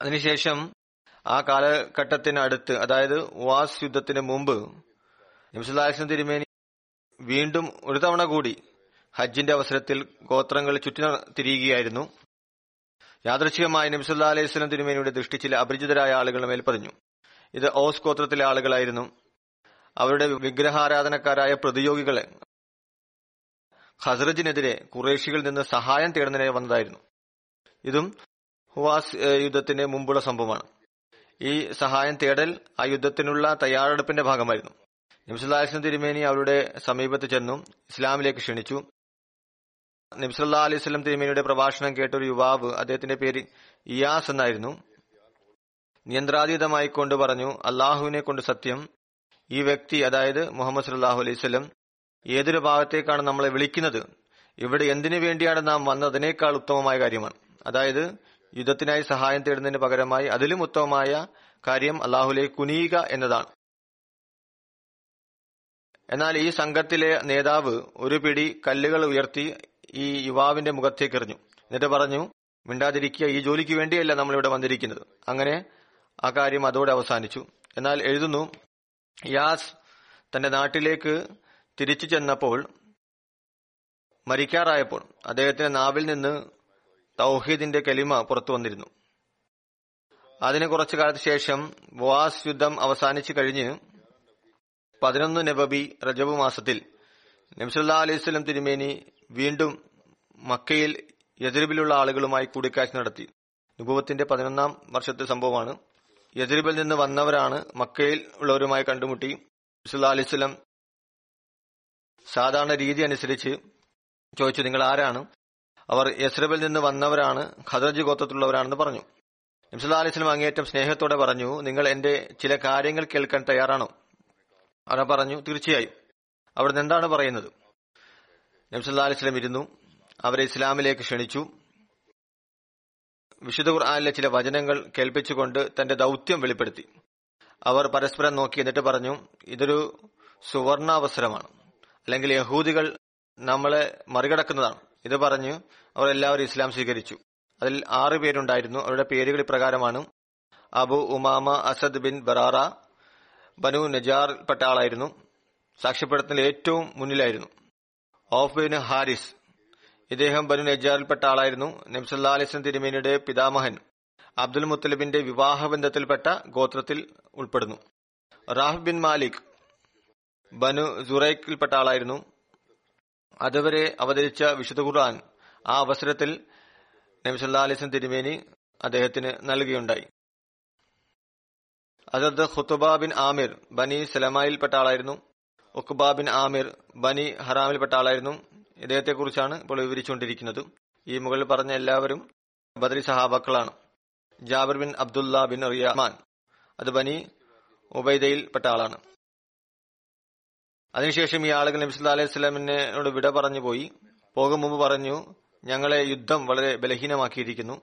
അതിനുശേഷം ആ കാലഘട്ടത്തിനടുത്ത്, അതായത് ഉവാസ് യുദ്ധത്തിന് മുമ്പ്, നബി സല്ലല്ലാഹു അലൈഹി വസല്ലം തിരുമേനി വീണ്ടും ഒരു തവണ കൂടി ഹജ്ജിന്റെ അവസരത്തിൽ ഗോത്രങ്ങൾ ചുറ്റി തിരിയുകയായിരുന്നു. യാദൃശ്ചികമായി നബി സല്ലല്ലാഹു അലൈഹി വസല്ലം തിരുമേനിയുടെ ദൃഷ്ടി ചില അപരിചിതരായ ആളുകളുടെ മേൽ പതിഞ്ഞു. ഇത് ഔസ് ഗോത്രത്തിലെ ആളുകളായിരുന്നു. അവരുടെ വിഗ്രഹാരാധനക്കാരായ പ്രതിയോഗികളെ ഖസ്റജിനെതിരെ ഖുറൈശികളിൽ നിന്ന് സഹായം തേടുന്നതിനെ വന്നതായിരുന്നു. ഇതും ഹുവാസ് യുദ്ധത്തിന് മുമ്പുള്ള സംഭവമാണ്. ഈ സഹായം തേടൽ ആ യുദ്ധത്തിനുള്ള തയ്യാറെടുപ്പിന്റെ ഭാഗമായിരുന്നു. നബി സല്ലല്ലാഹു അലൈഹി വസല്ലം തിരുമേനി അവരുടെ സമീപത്ത് ചെന്നു ഇസ്ലാമിലേക്ക് ക്ഷണിച്ചു. നബി സല്ലല്ലാഹു അലൈഹി വസല്ലം തിരുമേനിയുടെ പ്രഭാഷണം കേട്ട ഒരു യുവാവ്, അദ്ദേഹത്തിന്റെ പേര് ഇയാസ് എന്നായിരുന്നു, നിയന്ത്രാതീതമായി കൊണ്ട് പറഞ്ഞു, അള്ളാഹുവിനെ കൊണ്ട് സത്യം, ഈ വ്യക്തി അതായത് മുഹമ്മദ് സല്ലല്ലാഹു അലൈഹി വസല്ലം ഏതൊരു ഭാഗത്തേക്കാണ് നമ്മളെ വിളിക്കുന്നത്, ഇവിടെ എന്തിനു വേണ്ടിയാണ് നാം വന്നതിനേക്കാൾ ഉത്തമമായ കാര്യമാണ്, അതായത് യുദ്ധത്തിനായി സഹായം തേടുന്നതിന് പകരമായി അതിലും ഉത്തമമായ കാര്യം അള്ളാഹുലേക്ക് കുനിയുക എന്നതാണ്. എന്നാൽ ഈ സംഘത്തിലെ നേതാവ് ഒരു പിടി കല്ലുകൾ ഉയർത്തി ഈ യുവാവിന്റെ മുഖത്തേക്ക് എറിഞ്ഞു. എന്നിട്ട് പറഞ്ഞു, മിണ്ടാതിരിക്കുക, ഈ ജോലിക്ക് വേണ്ടിയല്ല നമ്മളിവിടെ വന്നിരിക്കുന്നത്. അങ്ങനെ ആ കാര്യം അതോടെ അവസാനിച്ചു. എന്നാൽ എഴുതുന്നു, യാസ് തന്റെ നാട്ടിലേക്ക് തിരിച്ചു ചെന്നപ്പോൾ മരിക്കാറായപ്പോൾ അദ്ദേഹത്തിന്റെ നാവിൽ നിന്ന് തൗഹീദിന്റെ കലിമ പുറത്തു വന്നിരുന്നു. അതിന് കുറച്ചു കാലത്തിന് ശേഷം ബുആസ് യുദ്ധം അവസാനിച്ചു കഴിഞ്ഞ് 11 നബവി റജബ് മാസത്തിൽ നബി സല്ലല്ലാഹു അലൈഹി വസല്ലം തിരുമേനി വീണ്ടും മക്കയിൽ യസ്രിബിലുള്ള ആളുകളുമായി കൂടിക്കാഴ്ച നടത്തി. നുബുവത്തിന്റെ 11-ാം വർഷത്തെ സംഭവമാണ്. യസ്രിബിൽ നിന്ന് വന്നവരാണ് മക്കയിൽ ഉള്ളവരുമായി കണ്ടുമുട്ടി. നബി സല്ലല്ലാഹു അലൈഹി വസല്ലം സാധാരണ രീതി അനുസരിച്ച് ചോദിച്ചു, നിങ്ങൾ ആരാണ്? അവർ യസ്രിബിൽ നിന്ന് വന്നവരാണ്, ഖദർജ് ഗോത്രത്തിലുള്ളവരാണെന്ന് പറഞ്ഞു. നബി സല്ലല്ലാഹു അലൈഹി വസല്ലം അങ്ങേയറ്റം സ്നേഹത്തോടെ പറഞ്ഞു, നിങ്ങൾ എന്റെ ചില കാര്യങ്ങൾ കേൾക്കാൻ തയ്യാറാണോ? അവർ പറഞ്ഞു, തീർച്ചയായും. അവിടുന്ന് എന്താണ് പറയുന്നത്? നബി സല്ലല്ലാഹു അലൈഹി വസല്ലം ഇരുന്നു. അവരെ ഇസ്ലാമിലേക്ക് ക്ഷണിച്ചു. വിശുദ്ധ ഖുർആനിലെ ചില വചനങ്ങൾ കേൾപ്പിച്ചുകൊണ്ട് തന്റെ ദൗത്യം വെളിപ്പെടുത്തി. അവർ പരസ്പരം നോക്കി. എന്നിട്ട് പറഞ്ഞു, ഇതൊരു സുവർണാവസരമാണ്, അല്ലെങ്കിൽ യഹൂദികൾ നമ്മളെ മറികടക്കുന്നതാണ്. ഇത് പറഞ്ഞ് അവർ എല്ലാവരും ഇസ്ലാം സ്വീകരിച്ചു. അതിൽ 6 പേരുണ്ടായിരുന്നു. അവരുടെ പേരുകൾ ഇപ്രകാരമാണ്: അബു ഉമാമ അസദ് ബിൻ ബറാറ ബനു നജാറിൽപ്പെട്ട ആളായിരുന്നു, സാക്ഷ്യപ്പെടുത്തുന്നതിൽ ഏറ്റവും മുന്നിലായിരുന്നു. ഔഫ് ബിൻ ഹാരിസ്, ഇദ്ദേഹം ബനു നജാറിൽപ്പെട്ട ആളായിരുന്നു. നബി സല്ലല്ലാഹു അലൈഹി വസല്ലം തിരുമേനിയുടെ പിതാമഹൻ അബ്ദുൽ മുത്തലിബിന്റെ വിവാഹബന്ധത്തിൽപ്പെട്ട ഗോത്രത്തിൽ ഉൾപ്പെടുന്നു. റാഹ് ബിൻ മാലിക് ബനു സുറൈഖിൽപ്പെട്ട ആളായിരുന്നു. അതുവരെ അവതരിച്ച വിശുദ്ധ ഖുർആൻ ആ അവസരത്തിൽ നബി സല്ലല്ലാഹു അലൈഹി വസല്ലം തിരുമേനി അദ്ദേഹത്തിന് നൽകുകയുണ്ടായി. അതത് ഖുതുബ ബിൻ ആമിർ ബനി സലമായിൽപ്പെട്ട ആളായിരുന്നു. ഉഖ്ബ ബിൻ ആമിർ ബനി ഹറാമിൽപ്പെട്ട ആളായിരുന്നു. ഇദ്ദേഹത്തെക്കുറിച്ചാണ് ഇപ്പോൾ വിവരിച്ചുകൊണ്ടിരിക്കുന്നത്. ഈ മുകളിൽ പറഞ്ഞ എല്ലാവരും ബദരി സഹാബക്കളാണ്. Jabir bin Abdullah bin Riyaman, അത് ബനി ഉബൈദയിൽപ്പെട്ട ആളാണ്. അതിനുശേഷം ഈ ആളുകൾ നബി സല്ലല്ലാഹു അലൈഹി വസല്ലമിനോട് വിട പറഞ്ഞു പോയി. പോകും മുമ്പ് പറഞ്ഞു, ഞങ്ങളെ യുദ്ധം വളരെ ബലഹീനമാക്കിയിരിക്കുന്നു,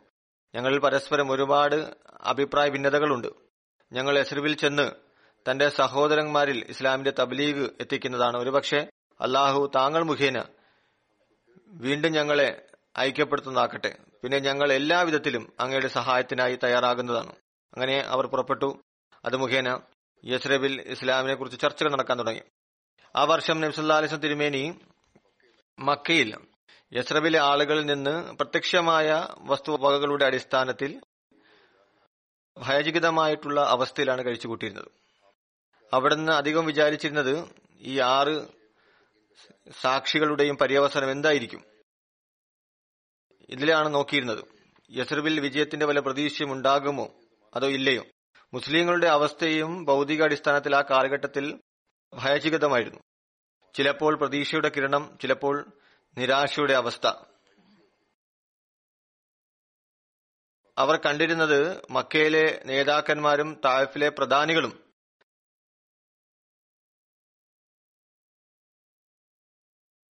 ഞങ്ങളിൽ പരസ്പരം ഒരുപാട് അഭിപ്രായ ഭിന്നതകളുണ്ട്. ഞങ്ങൾ യസ്രിബിൽ ചെന്ന് തന്റെ സഹോദരന്മാരിൽ ഇസ്ലാമിന്റെ തബ്ലീഗ് എത്തിക്കുന്നതാണ്. ഒരുപക്ഷെ അള്ളാഹു താങ്കൾ മുഖേന വീണ്ടും ഞങ്ങളെ ഐക്യപ്പെടുത്തുന്നതാക്കട്ടെ. പിന്നെ ഞങ്ങൾ എല്ലാവിധത്തിലും അങ്ങയുടെ സഹായത്തിനായി തയ്യാറാകുന്നതാണ്. അങ്ങനെ അവർ പുറപ്പെട്ടു. അത് മുഖേന യസ്രിബിൽ ഇസ്ലാമിനെ കുറിച്ച് ചർച്ചകൾ നടക്കാൻ തുടങ്ങി. ആ വർഷം നബി സല്ലല്ലാഹു അലൈഹി വസല്ലം തിരുമേനി മക്കയിൽ യസ്രിബിലെ ആളുകളിൽ നിന്ന് പ്രത്യക്ഷമായ വസ്തുവകകളുടെ അടിസ്ഥാനത്തിൽ ഭയചകിതമായിട്ടുള്ള അവസ്ഥയിലാണ് കഴിച്ചു കൂട്ടിയിരുന്നത്. അവിടുന്ന് അധികം വിചാരിച്ചിരുന്നത് ഈ 6 സാക്ഷികളുടെയും പര്യവസാനം എന്തായിരിക്കും, ഇതിലാണ് നോക്കിയിരുന്നത്. യസ്രിബിൽ വിജയത്തിന്റെ വല്ല പ്രതീക്ഷയും ഉണ്ടാകുമോ അതോ ഇല്ലയോ? മുസ്ലിങ്ങളുടെ അവസ്ഥയും ഭൗതികാടിസ്ഥാനത്തിൽ ആ കാലഘട്ടത്തിൽ ഭയചകിതമായിരുന്നു. ചിലപ്പോൾ പ്രതീക്ഷയുടെ കിരണം, ചിലപ്പോൾ നിരാശയുടെ അവസ്ഥ. അവർ കണ്ടിരുന്നത് മക്കയിലെ നേതാക്കന്മാരും തായിഫിലെ പ്രധാനികളും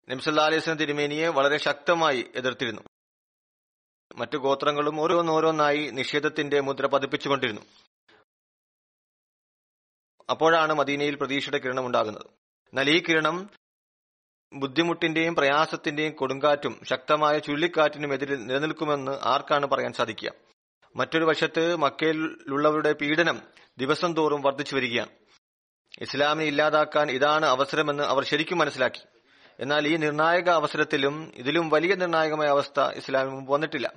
നബി സല്ലല്ലാഹു അലൈഹി വസല്ലം തിരുമേനിയെ വളരെ ശക്തമായി എതിർത്തിരുന്നു. മറ്റു ഗോത്രങ്ങളും ഓരോന്നോരോന്നായി നിഷേധത്തിന്റെ മുദ്ര പതിപ്പിച്ചുകൊണ്ടിരുന്നു. അപ്പോഴാണ് മദീനയിൽ പ്രതീക്ഷയുടെ കിരണം ഉണ്ടാകുന്നത്. എന്നാൽ ഈ കിരണം ബുദ്ധിമുട്ടിന്റെയും പ്രയാസത്തിന്റെയും കൊടുങ്കാറ്റും ശക്തമായ ചുഴലിക്കാറ്റിനും എതിരിൽ നിലനിൽക്കുമെന്ന് ആർക്കാണ് പറയാൻ സാധിക്കുക? മറ്റൊരു വശത്ത് മക്കയിലുള്ളവരുടെ പീഡനം ദിവസം തോറും വർദ്ധിച്ചു വരികയാണ്. ഇസ്ലാമിനെ ഇല്ലാതാക്കാൻ ഇതാണ് അവസരമെന്ന് അവർ ശരിക്കും മനസ്സിലാക്കി. എന്നാൽ ഈ നിർണായക അവസരത്തിലും ഇതിലും വലിയ നിർണായകമായ അവസ്ഥ ഇസ്ലാമിന് മുമ്പ് വന്നിട്ടില്ല.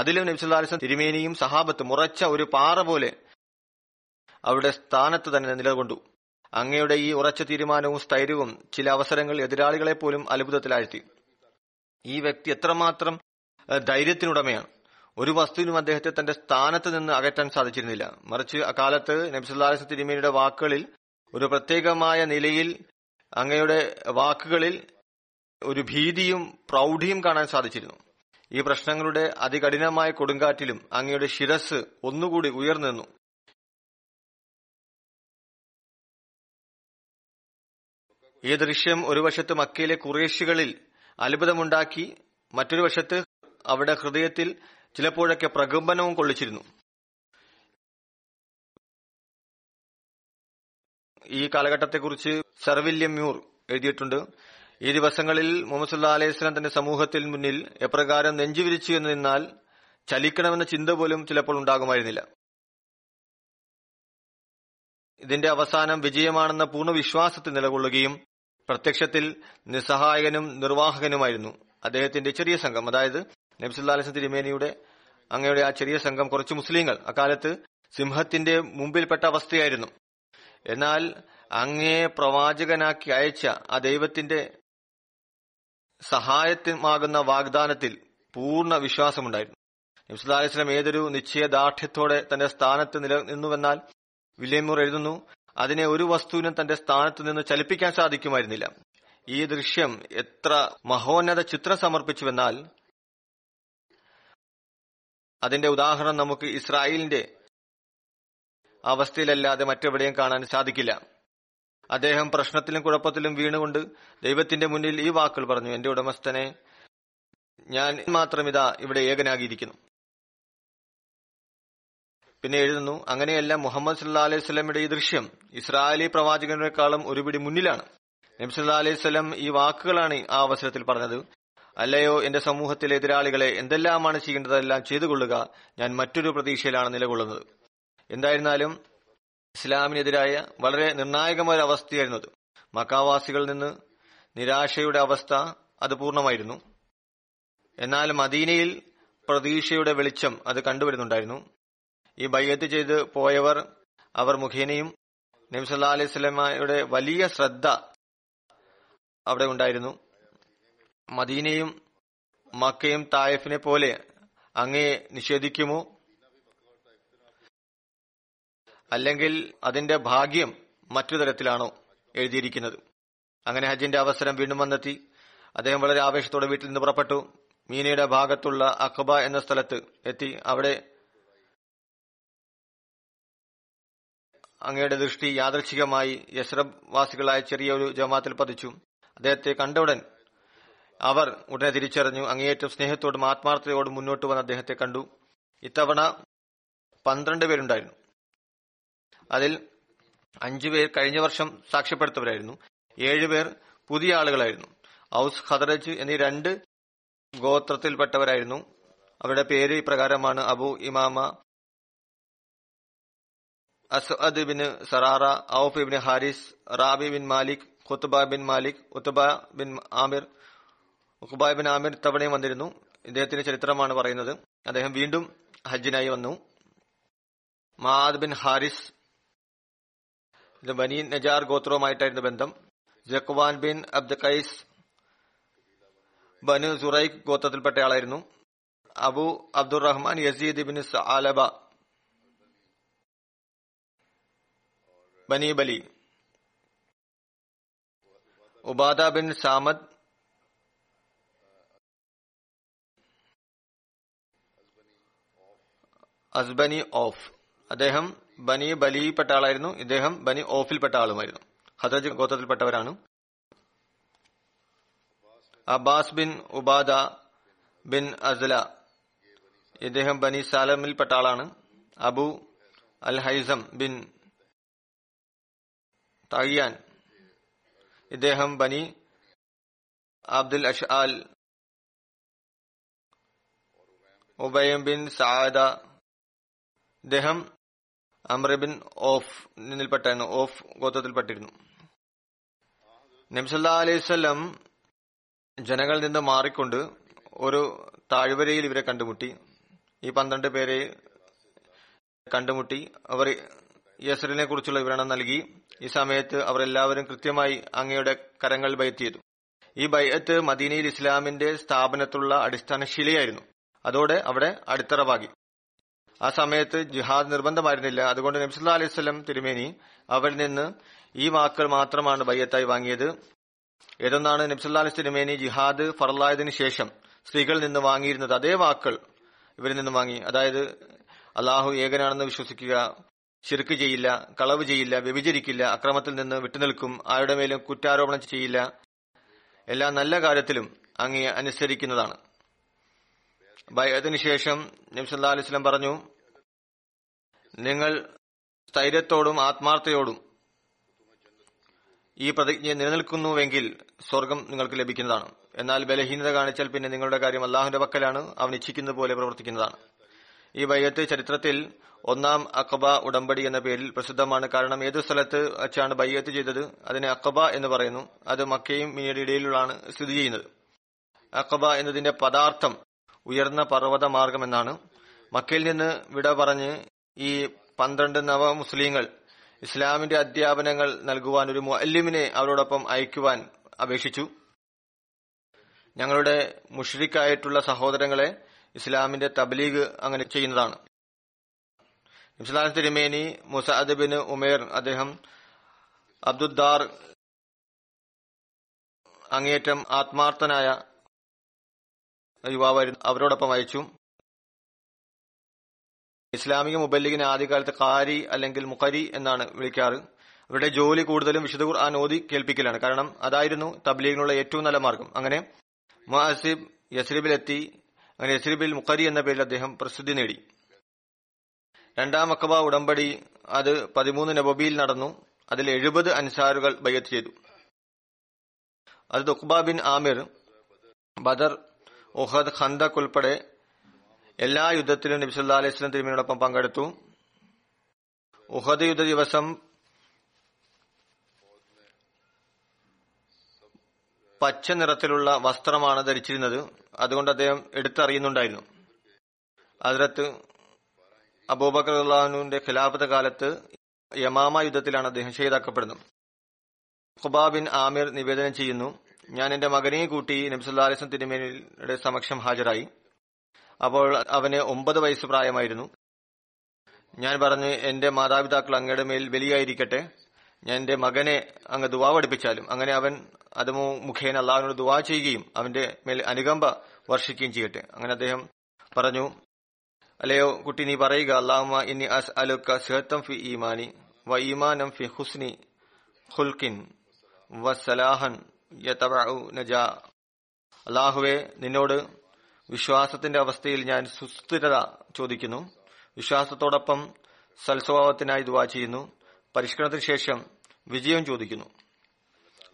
അതിലും നബി സല്ലല്ലാഹു അലൈഹി വസല്ലം തിരുമേനിയും സഹാബത്തും ഉറച്ച ഒരു പാറ പോലെ അവരുടെ സ്ഥാനത്ത് തന്നെ നിലകൊണ്ടു. അങ്ങയുടെ ഈ ഉറച്ച തീരുമാനവും സ്ഥൈര്യവും ചില അവസരങ്ങൾ എതിരാളികളെ പോലും അത്ഭുതത്തിലാഴ്ത്തി. ഈ വ്യക്തി എത്രമാത്രം ധൈര്യത്തിനുടമയാണ്! ഒരു വസ്തുവിനും അദ്ദേഹത്തെ തന്റെ സ്ഥാനത്ത് നിന്ന് അകറ്റാൻ സാധിച്ചിരുന്നില്ല. മറിച്ച് അക്കാലത്ത് നബി സല്ലല്ലാഹു അലൈഹി വസല്ലം തിരുമേനിയുടെ വാക്കുകളിൽ, ഒരു പ്രത്യേകമായ നിലയിൽ അങ്ങയുടെ വാക്കുകളിൽ ഒരു ഭീതിയും പ്രൌഢിയും കാണാൻ സാധിച്ചിരുന്നു. ഈ പ്രശ്നങ്ങളുടെ അതികഠിനമായ കൊടുങ്കാറ്റിലും അങ്ങയുടെ ശിരസ് ഒന്നുകൂടി ഉയർന്നു നിന്നു. ഈ ദൃശ്യം ഒരു വശത്ത് മക്കയിലെ ഖുറൈശികളിൽ അത്ഭുതമുണ്ടാക്കി, മറ്റൊരു വശത്ത് അവരുടെ ഹൃദയത്തിൽ ചിലപ്പോഴൊക്കെ പ്രകമ്പനവും കൊള്ളിച്ചിരുന്നു. ഈ കാലഘട്ടത്തെക്കുറിച്ച് സർ വില്യം മ്യൂർ എഴുതിയിട്ടുണ്ട്, ഈ ദിവസങ്ങളിൽ മുഹമ്മദ് സല്ലല്ലാഹു അലൈഹി വസല്ലം തന്റെ സമൂഹത്തിൽ മുന്നിൽ എപ്രകാരം നെഞ്ചുവിരിച്ചു എന്ന് നിന്നാൽ ചലിക്കണമെന്ന ചിന്ത പോലും ചിലപ്പോൾ ഉണ്ടാകുമായിരുന്നില്ല. ഇതിന്റെ അവസാനം വിജയമാണെന്ന പൂർണ്ണ വിശ്വാസത്തിൽ നിലകൊള്ളുകയും പ്രത്യക്ഷത്തിൽ നിസ്സഹായകനും നിർവാഹകനുമായിരുന്നു അദ്ദേഹത്തിന്റെ ചെറിയ സംഘം. അതായത് നബി സല്ലല്ലാഹു അലൈഹി വസല്ലം തിരുമേനിയുടെ അങ്ങയുടെ ആ ചെറിയ സംഘം കുറച്ച് മുസ്ലിങ്ങൾ അക്കാലത്ത് സിംഹത്തിന്റെ മുമ്പിൽപ്പെട്ട അവസ്ഥയായിരുന്നു. എന്നാൽ അങ്ങയെ പ്രവാചകനാക്കി അയച്ച ആ ദൈവത്തിന്റെ സഹായമാകുന്ന വാഗ്ദാനത്തിൽ പൂർണ്ണ വിശ്വാസമുണ്ടായിരുന്നു. നബി സല്ലല്ലാഹു അലൈഹി വസല്ലം ഏതൊരു നിശ്ചയദാർഢ്യത്തോടെ തന്റെ സ്ഥാനത്ത് നിലനിന്നുവെന്നാൽ വില്യമൂർ എഴുതുന്നു, അതിനെ ഒരു വസ്തുവിനും തന്റെ സ്ഥാനത്ത് നിന്ന് ചലിപ്പിക്കാൻ സാധിക്കുമായിരുന്നില്ല. ഈ ദൃശ്യം എത്ര മഹോന്നത ചിത്രം സമർപ്പിച്ചുവെന്നാൽ അതിന്റെ ഉദാഹരണം നമുക്ക് ഇസ്രായേലിന്റെ അവസ്ഥയിലല്ലാതെ മറ്റെവിടെയും കാണാൻ സാധിക്കില്ല. അദ്ദേഹം പ്രശ്നത്തിലും കുഴപ്പത്തിലും വീണുകൊണ്ട് ദൈവത്തിന്റെ മുന്നിൽ ഈ വാക്കുകൾ പറഞ്ഞു, എന്റെ ഉടമസ്ഥനെ, ഞാൻ മാത്രം ഇതാ ഇവിടെ ഏകനാകിയിരിക്കുന്നു. പിന്നെ എഴുതുന്നു, അങ്ങനെയല്ല, മുഹമ്മദ് സല്ലല്ലാഹു അലൈഹി വസല്ലമയുടെ ഈ ദൃശ്യം ഇസ്രായേലി പ്രവാചകനേക്കാളും ഒരുപിടി മുന്നിലാണ്. നബി സല്ലല്ലാഹു അലൈഹി വസല്ലം ഈ വാക്കുകളാണ് ആ അവസരത്തിൽ പറഞ്ഞത്, അല്ലയോ എന്റെ സമൂഹത്തിലെ എതിരാളികളെ എന്തെല്ലാമാണ് ചെയ്യേണ്ടതെല്ലാം ചെയ്തുകൊള്ളുക, ഞാൻ മറ്റൊരു പ്രതീക്ഷയിലാണ് നിലകൊള്ളുന്നത്. എന്തായിരുന്നാലും ഇസ്ലാമിനെതിരായ വളരെ നിർണായകമായ അവസ്ഥയായിരുന്നു അത്. മക്കാവാസികളിൽ നിന്ന് നിരാശയുടെ അവസ്ഥ അത് പൂർണ്ണമായിരുന്നു. എന്നാൽ മദീനയിൽ പ്രതീക്ഷയുടെ വെളിച്ചം അത് കണ്ടുവരുന്നുണ്ടായിരുന്നു. ഈ ബൈഅത്ത് ചെയ്ത് പോയവർ അവർ മുഖേനയും നബി സല്ലല്ലാഹു അലൈഹി വസല്ലമയുടെ വലിയ ശ്രദ്ധ അവിടെ ഉണ്ടായിരുന്നു. മദീനയും മക്കയും തായിഫിനെ പോലെ അങ്ങയെ നിഷേധിക്കുമോ, അല്ലെങ്കിൽ അതിന്റെ ഭാഗ്യം മറ്റു തരത്തിലാണോ എഴുതിയിരിക്കുന്നത്. അങ്ങനെ ഹജ്ജിന്റെ അവസരം വീണ്ടും വന്നെത്തി. അദ്ദേഹം വളരെ ആവേശത്തോടെ വീട്ടിൽ നിന്ന് പുറപ്പെട്ടു. മീനയുടെ ഭാഗത്തുള്ള അഖബ എന്ന സ്ഥലത്ത് എത്തി. അവിടെ അങ്ങയുടെ ദൃഷ്ടി യാദൃച്ഛികമായി യസ്രബ് വാസികളായ ചെറിയൊരു ജമാത്തിൽ പതിച്ചു. അദ്ദേഹത്തെ കണ്ടയുടൻ അവർ ഉടനെ തിരിച്ചറിഞ്ഞു. അങ്ങേയറ്റം സ്നേഹത്തോടും ആത്മാർത്ഥതയോടും മുന്നോട്ട് വന്ന അദ്ദേഹത്തെ കണ്ടു. ഇത്തവണ 12 പേരുണ്ടായിരുന്നു. അതിൽ 5 പേർ കഴിഞ്ഞ വർഷം സാക്ഷ്യപ്പെടുത്തവരായിരുന്നു, 7 പേർ പുതിയ ആളുകളായിരുന്നു. ഔസ്, ഖദറജ് എന്നീ 2 ഗോത്രത്തിൽപ്പെട്ടവരായിരുന്നു. അവരുടെ പേര് ഇപ്രകാരമാണ്: Abu Imama, Asad bin sharara, Auf bin Haris, Rabi bin Malik, Qutba bin Malik, Utba bin Amir. Uqba bin Amir തവണയും വന്നിരുന്നു. ഇദ്ദേഹത്തിന്റെ ചരിത്രമാണ് പറയുന്നത്. അദ്ദേഹം വീണ്ടും ഹജ്ജിനായി വന്നു. മഅദ് ബിൻ ഹാരിസ്, ഇത് ബനി നജാർ ഗോത്രവുമായിട്ടായിരുന്നു ബന്ധം. ജക്വാൻ ബിൻ അബ്ദ് ഖൈസ് ബനു സുറൈഖ് ഗോത്രത്തിൽപ്പെട്ടയാളായിരുന്നു. Abu Abdurrahman Yazid bin Thalaba ബനി ബലി. ഉബാദ ബിൻ സാമദ് അസ്ബനി ഓഫ്, അദ്ദേഹം ബനി ബലിയിൽപ്പെട്ട ആളായിരുന്നു. ഇദ്ദേഹം ബനി ഓഫിൽപ്പെട്ട ആളുമായിരുന്നു. ഹദജ് ഗോത്രത്തിൽപ്പെട്ടവരാണ്. Abbas bin Ubada bin Asla, ഇദ്ദേഹം ബനി സാലമിൽപ്പെട്ട ആളാണ്. Abu al Haisam bin Tayyan, ഇദ്ദേഹം ബനി അബ്ദുൽ അഷ്ആൽ. ഉബൈം ബിൻ സഅദ, ഇദ്ദേഹം അംർ ബിൻ ഓഫിൽപ്പെട്ടായിരുന്നു, ഓഫ് ഗോത്രത്തിൽപ്പെട്ടിരുന്നു. നബി സല്ലല്ലാഹു അലൈഹി വസല്ലം ജനങ്ങളിൽ നിന്ന് മാറിക്കൊണ്ട് ഒരു താഴ്വരയിൽ ഇവരെ കണ്ടുമുട്ടി. ഈ 12 പേരെ കണ്ടുമുട്ടി. അവർ യസ്രിനെ കുറിച്ചുള്ള വിവരണം നൽകി. ഈ സമയത്ത് അവർ എല്ലാവരും കൃത്യമായി അങ്ങയുടെ കരങ്ങൾ ബൈഅത്ത് ചെയ്തു. ഈ ബൈഅത്ത് മദീനയിൽ ഇസ്ലാമിന്റെ സ്ഥാപനത്തിലുള്ള അടിസ്ഥാന ശിലയായിരുന്നു. അതോടെ അവിടെ അടിത്തറവാകി. ആ സമയത്ത് ജിഹാദ് നിർബന്ധമായിരുന്നില്ല. അതുകൊണ്ട് നബി സല്ലല്ലാഹു അലൈഹി വസല്ലം തിരുമേനി അവരിൽ നിന്ന് ഈ വാക്കുകൾ മാത്രമാണ് ബൈഅത്തായി വാങ്ങിയത്: ഏതെന്നാണ് നബി സല്ലല്ലാഹു അലൈഹി വസല്ലം മേനി ജിഹാദ് ഫർലായതിനു ശേഷം സ്ത്രീകളിൽ നിന്ന് വാങ്ങിയിരുന്നത് അതേ വാക്കുകൾ ഇവരിൽ നിന്ന് വാങ്ങി. അതായത് അള്ളാഹു ഏകനാണെന്ന് വിശ്വസിക്കുക, ശിർക്ക് ചെയ്യില്ല, കളവ് ചെയ്യില്ല, വ്യഭിചരിക്കില്ല, അക്രമത്തിൽ നിന്ന് വിട്ടുനിൽക്കും, ആരുടെ മേലും കുറ്റാരോപണം ചെയ്യില്ല, എല്ലാ നല്ല കാര്യത്തിലും അങ്ങേ അനുസരിക്കുന്നതാണ്. ബൈഅത്തിനു ശേഷം നബി സല്ലല്ലാഹു അലൈഹി വസല്ലം പറഞ്ഞു, നിങ്ങൾ സ്ഥൈര്യത്തോടും ആത്മാർത്ഥയോടും ഈ പ്രതിജ്ഞ നിലനിൽക്കുന്നുവെങ്കിൽ സ്വർഗം നിങ്ങൾക്ക് ലഭിക്കുന്നതാണ്. എന്നാൽ ബലഹീനത കാണിച്ചാൽ പിന്നെ നിങ്ങളുടെ കാര്യം അള്ളാഹുന്റെ പക്കലാണ്, അവൻ ഇച്ഛിക്കുന്നത് പോലെ പ്രവർത്തിക്കുന്നതാണ്. ഈ ബൈഅത്ത് ചരിത്രത്തിൽ ഒന്നാം അഖബ ഉടമ്പടി എന്ന പേരിൽ പ്രസിദ്ധമാണ്. കാരണം ഏത് സ്ഥലത്ത് വച്ചാണ് ബൈഅത്ത് ചെയ്തത് അതിനെ അഖബ എന്ന് പറയുന്നു. അത് മക്കയും മദീനയുടെ ഇടയിലാണ് സ്ഥിതി ചെയ്യുന്നത്. അഖബ എന്നതിന്റെ പദാർത്ഥം ഉയർന്ന പർവ്വത മാർഗം എന്നാണ്. മക്കയിൽ നിന്ന് വിട പറഞ്ഞ് ഈ 12 നവ മുസ്ലിങ്ങൾ ഇസ്ലാമിന്റെ അധ്യാപനങ്ങൾ നൽകുവാൻ ഒരു മുഅല്ലിമിനെ അവരോടൊപ്പം അയക്കുവാൻ അപേക്ഷിച്ചു. ഞങ്ങളുടെ മുഷ്രിക്കായിട്ടുള്ള സഹോദരങ്ങളെ ഇസ്ലാമിന്റെ തബ്ലീഗ് അങ്ങനെ ചെയ്യുന്നതാണ്. ഇസ്ലാം തിരുമേനി മുസാഅദ് ബിൻ ഉമേർ, അദ്ദേഹം അബ്ദുദ്ദാർ അങ്ങേറ്റം ആത്മാർത്ഥനായ യുവാവായിരുന്നു, അവരോടൊപ്പം അയച്ചു. ഇസ്ലാമിക മുബല്ലിഗിനെ ആദ്യകാലത്ത് ഖാരി അല്ലെങ്കിൽ മുഖരി എന്നാണ് വിളിക്കാറ്. അവരുടെ ജോലി കൂടുതലും വിശുദ്ധ ഖുർആൻ ഓതി കേൾപ്പിക്കലാണ്. കാരണം അതായിരുന്നു തബ്ലീഗിനുള്ള ഏറ്റവും നല്ല മാർഗം. അങ്ങനെ മുഅസിബ് യസ്രിബിലെത്തി. അങ്ങനെ യസ്രിബിൽ മുഖരി എന്ന പേരിൽ അദ്ദേഹം പ്രസിദ്ധി നേടി. രണ്ടാം അഖബ ഉടമ്പടി അത് 13 നബവിയിൽ നടന്നു. അതിൽ 70 അൻസാറുകൾ ബൈഅത്ത് ചെയ്തു. അത് തുഖ്ബ ബിൻ ആമിർ, ബദർ, ഉഹദ്, ഖന്ദഖ് ഉൾപ്പെടെ എല്ലാ യുദ്ധത്തിലും നബി സല്ലല്ലാഹു അലൈഹി വസല്ലം തിരുമേനിയോടൊപ്പം പങ്കെടുത്തു. ഉഹദ് യുദ്ധ ദിവസം പച്ച നിറത്തിലുള്ള വസ്ത്രമാണ് ധരിച്ചിരുന്നത്. അതുകൊണ്ട് അദ്ദേഹം എടുത്തറിയുന്നുണ്ടായിരുന്നു. ഹദ്റത്ത് അബൂബക്കർ റളിയല്ലാഹുവിന്റെ ഖിലാഫത്ത് കാലത്ത് യമാമ യുദ്ധത്തിലാണ് അദ്ദേഹം ഷഹീദാക്കപ്പെടുന്നത്. ഖുബാ ബിൻ ആമിർ നിവേദനം ചെയ്യുന്നു, ഞാൻ എന്റെ മകനെ കൂട്ടി നബി സല്ലല്ലാഹു അലൈഹി വസല്ലം തിരുമേനിയുടെ സമക്ഷം ഹാജരായി. അപ്പോൾ അവന് 9 വയസ്സ് പ്രായമായിരുന്നു. ഞാൻ പറഞ്ഞു, എന്റെ മാതാപിതാക്കൾ അങ്ങയുടെ മേൽ ബലിയായിരിക്കട്ടെ, ഞാൻ എന്റെ മകനെ അങ്ങ് ദുആ പഠിപ്പിച്ചാലും. അങ്ങനെ അവൻ അത് മുഖേന അള്ളാഹുവിനോട് ദുആ ചെയ്യുകയും അവന്റെ മേൽ അനുകമ്പ വർഷിക്കുകയും ചെയ്യട്ടെ. അങ്ങനെ അദ്ദേഹം പറഞ്ഞു, അല്ലയോ കുട്ടി, നീ പറയുക, അല്ലാഹുമ്മ ഇന്നി അസ്അലുക സിഹ്തൻ ഫി ഈമാനി വ ഈമാനൻ ഫി ഹുസ്നി ഖുൽഖിൻ വ സലാഹൻ യതബഉ നജാ. അല്ലാഹുവേ, നിന്നോട് വിശ്വാസത്തിന്റെ അവസ്ഥയിൽ ഞാൻ സുസ്ഥിരത ചോദിക്കുന്നു, വിശ്വാസത്തോടൊപ്പം സൽസ്വഭാവത്തിനായി ദുആ ചെയ്യുന്നു, പരിഷ്കരണത്തിന് ശേഷം വിജയം ചോദിക്കുന്നു.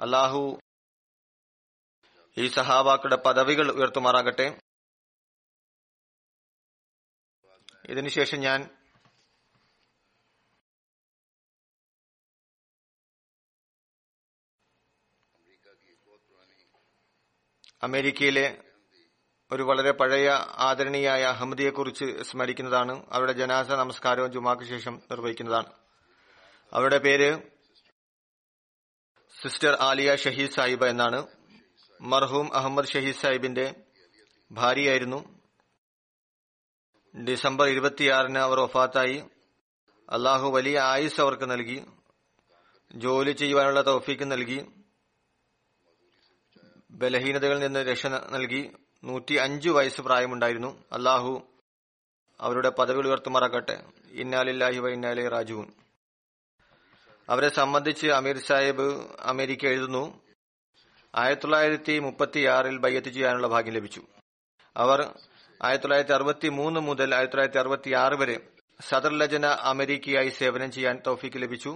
അല്ലാഹു ഈ സഹാബാക്കളുടെ പദവികൾ ഉയർത്തുമാറാകട്ടെ. ഇതിനുശേഷം ഞാൻ അമേരിക്കയിലെ ഒരു വളരെ പഴയ ആദരണീയായ അഹമ്മദിയെക്കുറിച്ച് സ്മരിക്കുന്നതാണ്. അവരുടെ ജനാസ നമസ്കാരവും ജുമാക്ക് ശേഷം നിർവഹിക്കുന്നതാണ്. അവരുടെ പേര് സിസ്റ്റർ ആലിയ ഷഹീദ് സാഹിബ എന്നാണ്. മർഹൂം അഹമ്മദ് ഷഹീദ് സാഹിബിന്റെ ഭാര്യയായിരുന്നു. ഡിസംബർ 26-ന് അവർ വഫാത്തായി. അള്ളാഹു വലിയ ആയുസ് അവർക്ക് നൽകി, ജോലി ചെയ്യുവാനുള്ള തൗഫീക്ക് നൽകി, ബലഹീനതകളിൽ നിന്ന് രക്ഷ നൽകി. 105 വയസ്സ് പ്രായമുണ്ടായിരുന്നു. അള്ളാഹു അവരുടെ പദവികൾ ഉയർത്തുമാറാക്കട്ടെ. ഇന്നാ ലില്ലാഹി വ ഇന്നാ ഇലൈഹി റാജിഊൻ. അവരെ സംബന്ധിച്ച് അമീർ സാഹിബ് അമേരിക്ക എഴുതുന്നു, 1936-ൽ ബൈഅത്ത് ചെയ്യാനുള്ള ഭാഗ്യം ലഭിച്ചു. അവർ 1963 മുതൽ 1966 വരെ സദർ ലജന അമേരിക്കയായി സേവനം ചെയ്യാൻ തൗഫീക്ക് ലഭിച്ചു.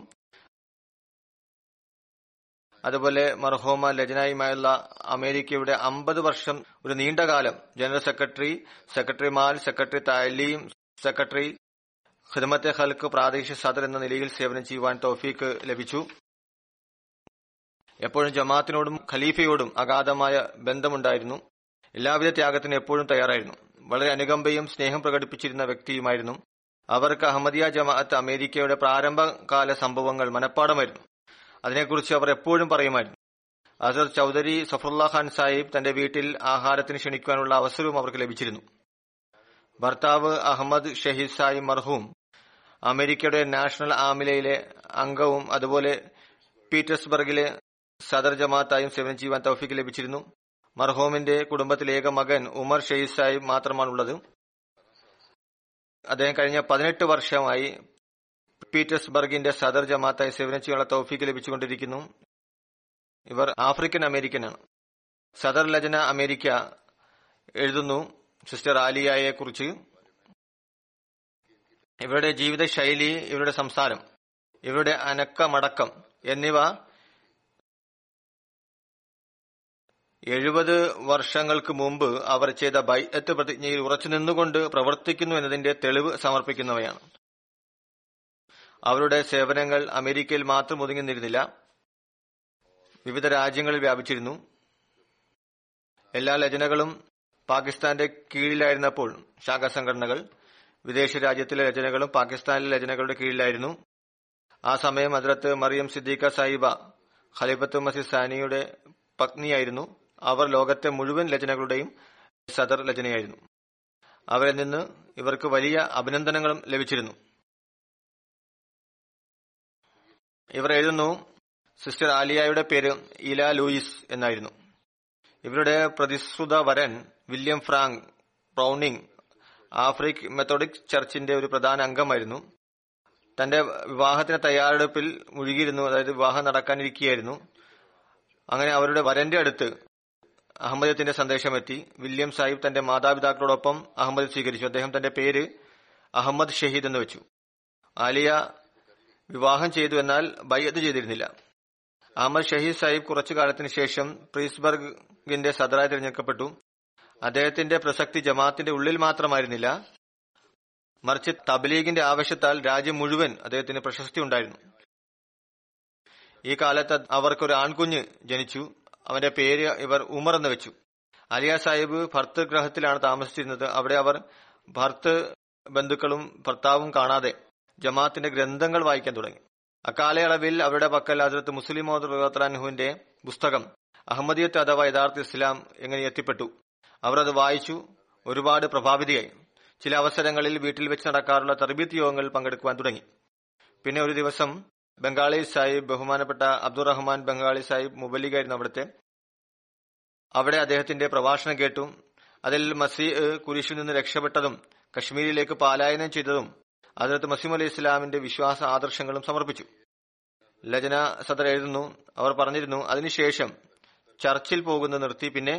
അതുപോലെ മർഹോമ ലജനയുമായുള്ള അമേരിക്കയുടെ 50 വർഷം ഒരു നീണ്ടകാലം ജനറൽ സെക്രട്ടറി, സെക്രട്ടറിമാർ, സെക്രട്ടറി താലീം, സെക്രട്ടറി ഖിദ്മത്തെ ഖൽക്ക്, പ്രാദേശിക സദർ എന്ന നിലയിൽ സേവനം ചെയ്യുവാൻ തൗഫീക്ക് ലഭിച്ചു. എപ്പോഴും ജമാഅത്തിനോടും ഖലീഫയോടും അഗാധമായ ബന്ധമുണ്ടായിരുന്നു. എല്ലാവിധ ത്യാഗത്തിന് എപ്പോഴും തയ്യാറായിരുന്നു. വളരെ അനുകമ്പയും സ്നേഹം പ്രകടിപ്പിച്ചിരുന്ന വ്യക്തിയുമായിരുന്നു. അവർക്ക് അഹമ്മദിയ ജമാഅത്ത് അമേരിക്കയുടെ പ്രാരംഭകാല സംഭവങ്ങൾ മനഃപ്പാടമായിരുന്നു. അതിനെക്കുറിച്ച് അവർ എപ്പോഴും പറയുമായിരുന്നു. ഹസ്രത്ത് ചൌധരി സഫറുല്ലാ ഖാൻ സാഹിബ് തന്റെ വീട്ടിൽ ആഹാരത്തിന് ക്ഷണിക്കാനുള്ള അവസരവും അവർക്ക് ലഭിച്ചിരുന്നു. ഭർത്താവ് അഹമ്മദ് ഷഹീദ് സാഹിബ് മർഹൂം അമേരിക്കയുടെ നാഷണൽ ആമിലയിലെ അംഗവും അതുപോലെ പീറ്റേഴ്സ്ബർഗിലെ സദർ ജമാഅത്തായും സേവനം ചെയ്യാൻ തൗഫീഖ് ലഭിച്ചിരുന്നു. മർഹൂമിന്റെ കുടുംബത്തിലേക മകൻ ഉമർ ഷെയ്ഖ് സാഹിബ് മാത്രമാണുള്ളത്. അദ്ദേഹം കഴിഞ്ഞ 18 വർഷമായി പീറ്റേഴ്സ്ബർഗിന്റെ സദർ ജമാഅത്തായി സേവനം ചെയ്യാനുള്ള തൗഫീഖ് ലഭിച്ചുകൊണ്ടിരിക്കുന്നു. ഇവർ ആഫ്രിക്കൻ അമേരിക്കനാണ്. സദർ ലജന അമേരിക്ക എഴുതുന്നു സിസ്റ്റർ ആലിയയെ കുറിച്ച്. ഇവരുടെ ജീവിതശൈലി, ഇവരുടെ സംസാരം, ഇവരുടെ അനക്കമടക്കം എന്നിവ 70 വർഷങ്ങൾക്ക് മുമ്പ് അവർ ചെയ്ത ബൈഅത്ത് പ്രതിജ്ഞയിൽ ഉറച്ചു നിന്നുകൊണ്ട് പ്രവർത്തിക്കുന്നു എന്നതിന്റെ തെളിവ് സമർപ്പിക്കുന്നവയാണ്. അവരുടെ സേവനങ്ങൾ അമേരിക്കയിൽ മാത്രം ഒതുങ്ങി നിന്നിരുന്നില്ല, വിവിധ രാജ്യങ്ങളിൽ വ്യാപിച്ചിരുന്നു. എല്ലാ രചനകളും പാകിസ്ഥാന്റെ കീഴിലായിരുന്നപ്പോൾ ശാഖ സംഘടനകൾ വിദേശ രാജ്യത്തിലെ രചനകളും പാകിസ്ഥാനിലെ രചനകളുടെ കീഴിലായിരുന്നു. ആ സമയം ഹദ്റത്ത് മറിയം സിദ്ദീഖ സാഹിബ ഖലീഫത്തുൽ മസീഹ് സാനിയുടെ പത്നിയായിരുന്നു. അവർ ലോകത്തെ മുഴുവൻ രചനകളുടെയും സദർ രചനയായിരുന്നു. അവരിൽ നിന്ന് ഇവർക്ക് വലിയ അഭിനന്ദനങ്ങളും ലഭിച്ചിരുന്നു. ഇവർ എഴുതുന്നു സിസ്റ്റർ ആലിയയുടെ പേര് ഇല ലൂയിസ് എന്നായിരുന്നു. ഇവരുടെ പ്രതിശ്രുത വരൻ വില്യം ഫ്രാങ്ക് ബ്രൗണിംഗ് ആഫ്രിക്കൻ മെത്തോഡിക് ചർച്ചിന്റെ ഒരു പ്രധാന അംഗമായിരുന്നു. തന്റെ വിവാഹത്തിന് തയ്യാറെടുപ്പിൽ മുഴുകിയിരുന്നു, അതായത് വിവാഹം നടക്കാനിരിക്കുകയായിരുന്നു. അങ്ങനെ അവരുടെ വരന്റെ അടുത്ത് അഹമ്മദിയത്തിന്റെ സന്ദേശമെത്തി. വില്യം സാഹിബ് തന്റെ മാതാപിതാക്കളോടൊപ്പം അഹമ്മദ് സ്വീകരിച്ചു. അദ്ദേഹം തന്റെ പേര് അഹമ്മദ് ഷഹീദ് എന്ന് വെച്ചു. ആലിയ വിവാഹം ചെയ്തു, എന്നാൽ ബൈഅത്ത് ചെയ്തിരുന്നില്ല. അഹമ്മദ് ഷഹീദ് സാഹിബ് കുറച്ചു കാലത്തിന് ശേഷം പീറ്റേഴ്സ്ബർഗിന്റെ സദറായി തിരഞ്ഞെടുക്കപ്പെട്ടു. അദ്ദേഹത്തിന്റെ പ്രസക്തി ജമാഅത്തിന്റെ ഉള്ളിൽ മാത്രമായിരുന്നില്ല, മറിച്ച് തബ്ലീഗിന്റെ ആവശ്യത്താൽ രാജ്യം മുഴുവൻ അദ്ദേഹത്തിന് പ്രശസ്തി ഉണ്ടായിരുന്നു. ഈ കാലത്ത് അവർക്കൊരു ആൺകുഞ്ഞ് ജനിച്ചു. അവന്റെ പേര് ഇവർ ഉമർ എന്ന് വെച്ചു. ആലിയ സാഹിബ് ഭർത്തൃഗ്രഹത്തിലാണ് താമസിച്ചിരുന്നത്. അവിടെ അവർ ഭർത്തൃ ബന്ധുക്കളും ഭർത്താവും കാണാതെ ജമാഅത്തിന്റെ ഗ്രന്ഥങ്ങൾ വായിക്കാൻ തുടങ്ങി. അക്കാലയളവിൽ അവരുടെ പക്കൽ ഹദ്റത്ത് മുസ്ലിം മൗദ് അൻഹുവിന്റെ പുസ്തകം അഹമ്മദിയത്ത് അഥവാ യഥാർത്ഥ ഇസ്ലാം എങ്ങനെ എത്തിപ്പെട്ടു. അവർ അത് വായിച്ചു, ഒരുപാട് പ്രഭാവിതയായി. ചില അവസരങ്ങളിൽ വീട്ടിൽ വെച്ച് നടക്കാറുള്ള തർബീത്ത് യോഗങ്ങളിൽ പങ്കെടുക്കുവാൻ തുടങ്ങി. പിന്നെ ഒരു ദിവസം ബംഗാളി സാഹിബ്, ബഹുമാനപ്പെട്ട അബ്ദുറഹ്മാൻ ബംഗാളി സാഹിബ് മുബല്ലിഗായിരുന്നു അവിടുത്തെ, അവിടെ അദ്ദേഹത്തിന്റെ പ്രഭാഷണം കേട്ടു. അതിൽ മസീഹ് കുരിശിൽ നിന്ന് രക്ഷപ്പെട്ടതും കശ്മീരിലേക്ക് പലായനം ചെയ്തതും ഹദ്റത്ത് മസീഹ് അലൈഹി ഇസ്ലാമിന്റെ വിശ്വാസ ആദർശങ്ങളും സമർപ്പിച്ചു. ലജന സദർ എഴുതുന്നു, അവർ പറഞ്ഞിരുന്നു അതിനുശേഷം ചർച്ചിൽ പോകുന്നത് നിർത്തി പിന്നെ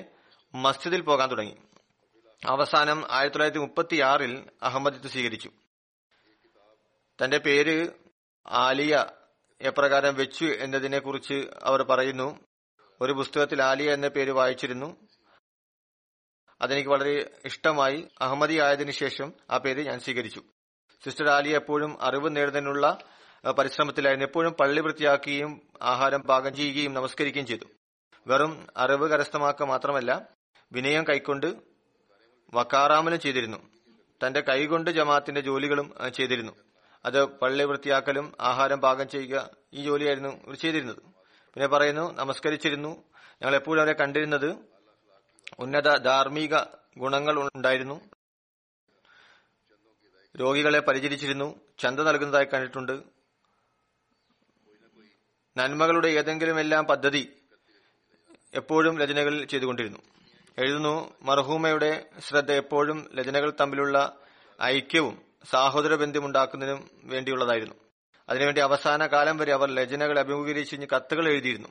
മസ്ജിദിൽ പോകാൻ തുടങ്ങി. അവസാനം 1936 അഹമ്മദിയത്ത് സ്വീകരിച്ചു. തന്റെ പേര് ആലിയ എപ്രകാരം വെച്ചു എന്നതിനെ കുറിച്ച് അവർ പറയുന്നു. ഒരു പുസ്തകത്തിൽ ആലിയ എന്ന പേര് വായിച്ചിരുന്നു, അതെനിക്ക് വളരെ ഇഷ്ടമായി. അഹമ്മദി ആയതിനു ശേഷം ആ പേര് ഞാൻ സ്വീകരിച്ചു. സിസ്റ്റർ ആലിയ എപ്പോഴും അറിവ് നേടുന്നതിനുള്ള പരിശ്രമത്തിലായിരുന്നു. എപ്പോഴും പള്ളി വൃത്തിയാക്കുകയും ആഹാരം പാകം ചെയ്യുകയും നമസ്കരിക്കുകയും ചെയ്തു. വെറും അറിവ് കരസ്ഥമാക്കുക മാത്രമല്ല, വിനയം കൈക്കൊണ്ട് വക്കാറാമലും ചെയ്തിരുന്നു. തന്റെ കൈകൊണ്ട് ജമാഅത്തിന്റെ ജോലികളും ചെയ്തിരുന്നു. അത് പള്ളി വൃത്തിയാക്കലും ആഹാരം പാകം ചെയ്യുക, ഈ ജോലിയായിരുന്നു ഇവർ ചെയ്തിരുന്നത്. പിന്നെ പറയുന്നു, നമസ്കരിച്ചിരുന്നു. ഞങ്ങൾ എപ്പോഴും അവരെ കണ്ടിരുന്നത് ഉന്നത ധാർമ്മിക ഗുണങ്ങൾ ഉണ്ടായിരുന്നു. രോഗികളെ പരിചരിച്ചിരുന്നു, ചന്ത നൽകുന്നതായി കണ്ടിട്ടുണ്ട്. നന്മകളുടെ ഏതെങ്കിലുമെല്ലാം പദ്ധതി എപ്പോഴും രചനകളിൽ ചെയ്തുകൊണ്ടിരുന്നു. എഴുതുന്നു, മർഹൂമയുടെ ശ്രദ്ധ എപ്പോഴും രചനകൾ തമ്മിലുള്ള ഐക്യവും സഹോദര ബന്ധമുണ്ടാക്കുന്നതിനും വേണ്ടിയുള്ളതായിരുന്നു. അതിനുവേണ്ടി അവസാന കാലം വരെ അവർ രചനകൾ അഭിമുഖീകരിച്ച് കത്തുകൾ എഴുതിയിരുന്നു.